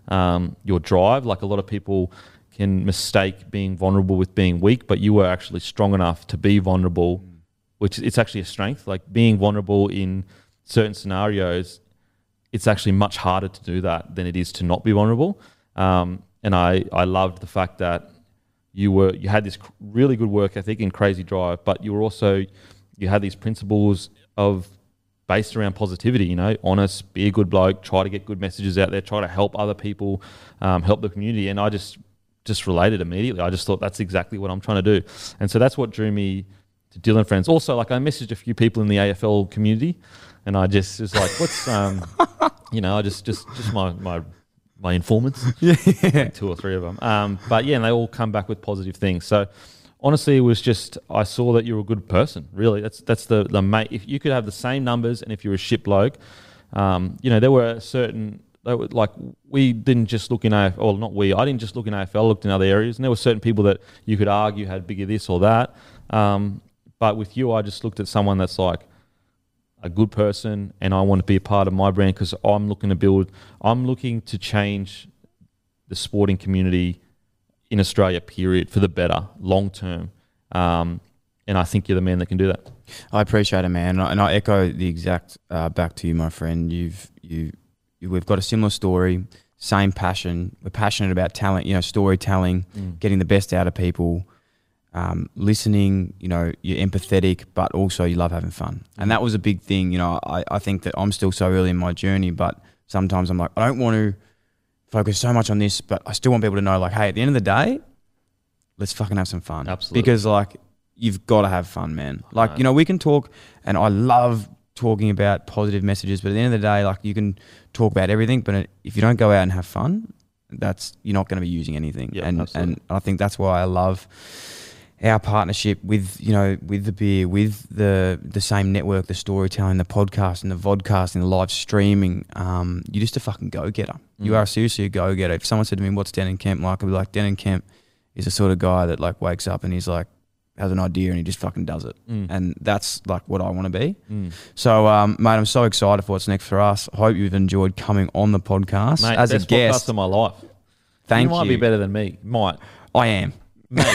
um, your drive. Like a lot of people can mistake being vulnerable with being weak, but you were actually strong enough to be vulnerable, mm. which it's actually a strength. Like being vulnerable in certain scenarios, it's actually much harder to do that than it is to not be vulnerable. Um, and I, I loved the fact that you were you had this really good work ethic and crazy drive, but you were also, you had these principles of based around positivity, you know, honest, be a good bloke, try to get good messages out there, try to help other people, um, help the community. And I just... just related immediately. I just thought that's exactly what I'm trying to do. And so that's what drew me to Dylan Friends. Also, like I messaged a few people in the A F L community and I just was like, what's, um, you know, I just, just, just my, my, my informants, yeah. like two or three of them. Um, but yeah, and they all come back with positive things. So honestly, it was just, I saw that you were a good person, really. That's, that's the, the mate, if you could have the same numbers and if you're a shit bloke, um, you know, there were certain, They were, like we didn't just look in A F L, or not we, I didn't just look in A F L, I looked in other areas, and there were certain people that you could argue had bigger this or that. Um, but with you, I just looked at someone that's like a good person and I want to be a part of my brand because I'm looking to build, I'm looking to change the sporting community in Australia, period, for the better, long term. Um, and I think you're the man that can do that. I appreciate it, man. And I, and I echo the exact uh, back to you, my friend. You've, you, We've got a similar story, same passion. We're passionate about talent, you know, storytelling, mm. getting the best out of people, um, listening, you know, you're empathetic, but also you love having fun. And that was a big thing. You know, I, I think that I'm still so early in my journey, but sometimes I'm like, I don't want to focus so much on this, but I still want people to know like, hey, at the end of the day, let's fucking have some fun. Absolutely. Because like you've got to have fun, man. Like, you know, we can talk, and I love talking about positive messages, but at the end of the day, like, you can talk about everything, but if you don't go out and have fun, that's, you're not going to be using anything. Yeah, and absolutely. And I think that's why I love our partnership with, you know, with the beer, with the the same network, the storytelling, the podcast and the vodcast and the live streaming. Um, you're just a fucking go-getter. Mm. You are seriously a go-getter. If someone said to me, what's Denan Kemp like? I'd be like, Denan Kemp is the sort of guy that, like, wakes up and he's like, has an idea and he just fucking does it. Mm. And that's, like, what I want to be. Mm. So, um, mate, I'm so excited for what's next for us. Hope you've enjoyed coming on the podcast. Mate, as a guest. Best podcast of my life. Thank you. You might be better than me. Might. I am. Maybe.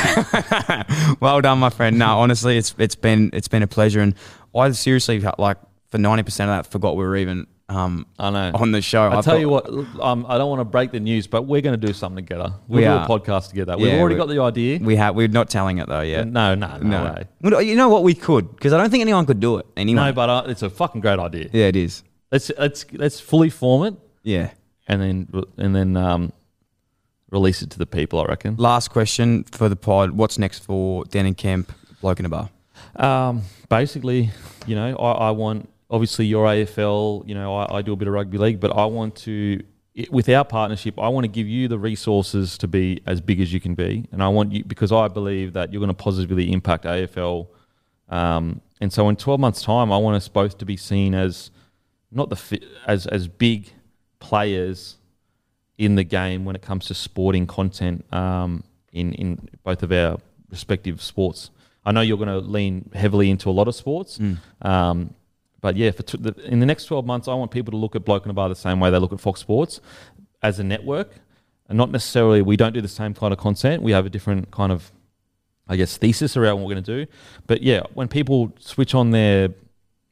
Well done, my friend. No, honestly, it's it's been it's been a pleasure, and I seriously, like, for ninety percent of that, forgot we were even um I know on the show. I I've tell got, you what, um, I don't want to break the news, but we're going to do something together. We'll we do are. a podcast together. We've yeah, already got the idea. We have. We're not telling it though yet. No, no, no. no. You know what? We could, because I don't think anyone could do it. Anyway. No, but uh, it's a fucking great idea. Yeah, it is. Let's let's let's fully form it. Yeah, and then and then um. release it to the people, I reckon. Last question for the pod. What's next for Denan Kemp, Bloke in a Bar? Um, basically, you know, I, I want, obviously your A F L, you know, I, I do a bit of rugby league, but I want to, it, with our partnership, I want to give you the resources to be as big as you can be. And I want you, because I believe that you're going to positively impact A F L. Um, and so in twelve months' time, I want us both to be seen as, not the fi- as as big players in the game when it comes to sporting content, um, in, in both of our respective sports. I know you're going to lean heavily into a lot of sports, mm. um, but yeah, for t- the, in the next twelve months, I want people to look at Bloke in a Bar the same way they look at Fox Sports as a network, and not necessarily, we don't do the same kind of content. We have a different kind of, I guess, thesis around what we're going to do. But yeah, when people switch on their,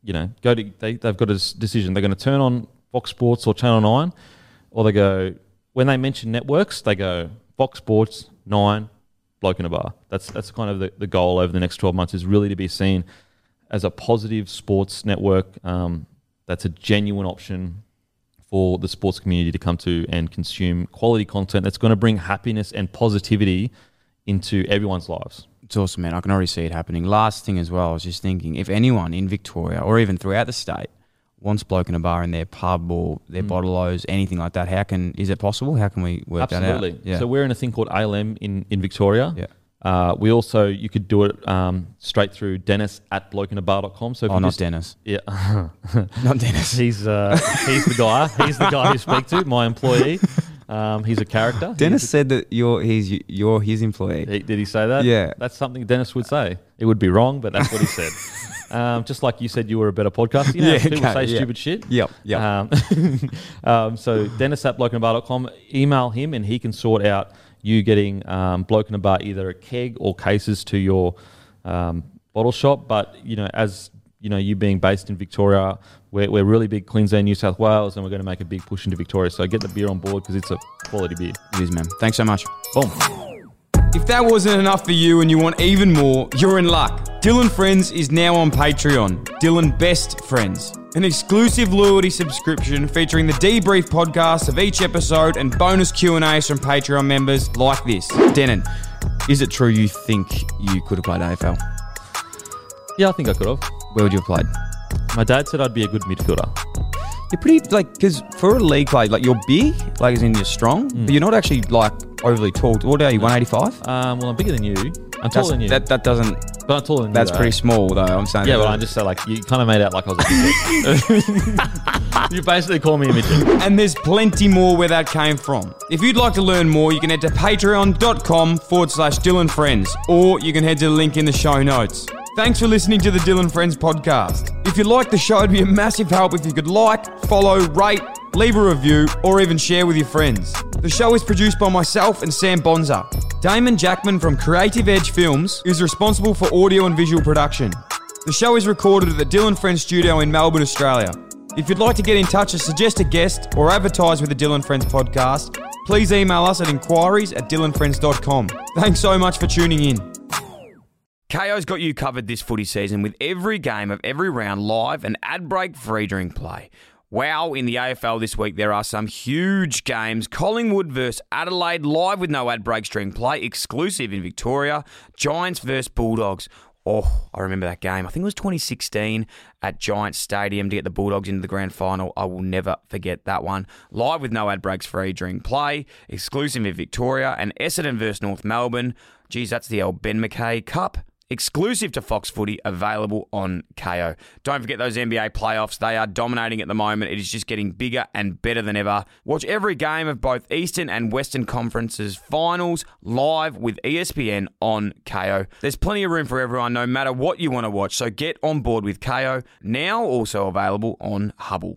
you know, go to, they, they've got a decision. They're going to turn on Fox Sports or Channel nine, or they go, when they mention networks, they go Fox Sports, Nine, Bloke in a Bar. That's that's kind of the, the goal over the next twelve months, is really to be seen as a positive sports network, um, that's a genuine option for the sports community to come to and consume quality content that's going to bring happiness and positivity into everyone's lives. It's awesome, man. I can already see it happening. Last thing as well, I was just thinking, if anyone in Victoria or even throughout the state wants Bloke in a Bar in their pub or their mm. bottle-os, anything like that, how can, is it possible? How can we work Absolutely. that out? Absolutely. Yeah. So we're in a thing called A L M in, in Victoria. Yeah. Uh, we also, you could do it um, straight through Dennis at bloke in a bar dot com. So if oh, you not just, Dennis. Yeah. Not Dennis. He's uh, he's the guy. He's the guy you speak to, my employee. Um, he's a character. Dennis he's said a, that you're he's you're his employee. He, did he say that? Yeah. That's something Dennis would say. It would be wrong, but that's what he said. Um, just like you said, you were a better podcaster. You know, yeah, people okay, say yeah. stupid shit. Yep, yep. Um, um, so Dennis at bloke in a bar dot com, email him and he can sort out you getting um, Bloke in a Bar, either a keg or cases to your um, bottle shop. But, you know, as you know, you being based in Victoria, we're, we're really big Queensland, New South Wales, and we're going to make a big push into Victoria. So get the beer on board, because it's a quality beer. It is, man. Thanks so much. Boom. If that wasn't enough for you and you want even more, you're in luck. Dylan Friends is now on Patreon. Dylan Best Friends, an exclusive loyalty subscription featuring the debrief podcast of each episode and bonus Q and A's from Patreon members like this. Denan, is it true you think you could have played A F L? Yeah, I think I could have. Where would you have played? My dad said I'd be a good midfielder. You're pretty, like, because for a league play, like, you're big, like, as in you're strong, mm. but you're not actually, like, overly tall. What are you, one eighty-five? Um, well, I'm bigger than you. I'm taller that's, than you. That, that doesn't... But I'm taller than that's you, That's pretty small, though. I'm saying... Yeah, but well, I just say, like, you kind of made out like I was a midget. You basically call me a midget. And there's plenty more where that came from. If you'd like to learn more, you can head to patreon.com forward slash Dylan Friends, or you can head to the link in the show notes. Thanks for listening to the Dylan Friends podcast. If you like the show, it'd be a massive help if you could like, follow, rate, leave a review, or even share with your friends. The show is produced by myself and Sam Bonza. Damon Jackman from Creative Edge Films is responsible for audio and visual production. The show is recorded at the Dylan Friends studio in Melbourne, Australia. If you'd like to get in touch or suggest a guest or advertise with the Dylan Friends podcast, please email us at inquiries at dylan friends dot com. Thanks so much for tuning in. Kayo's got you covered this footy season with every game of every round live and ad break free during play. Wow, in the A F L this week there are some huge games. Collingwood versus Adelaide live with no ad breaks during play, exclusive in Victoria. Giants versus Bulldogs. Oh, I remember that game. I think it was twenty sixteen at Giants Stadium to get the Bulldogs into the grand final. I will never forget that one. Live with no ad breaks free during play. Exclusive in Victoria. And Essendon versus North Melbourne. Geez, that's the old Ben McKay Cup. Exclusive to Fox Footy, available on Kayo. Don't forget those N B A playoffs. They are dominating at the moment. It is just getting bigger and better than ever. Watch every game of both Eastern and Western Conferences finals live with E S P N on Kayo. There's plenty of room for everyone, no matter what you want to watch. So get on board with Kayo, now also available on Hublot.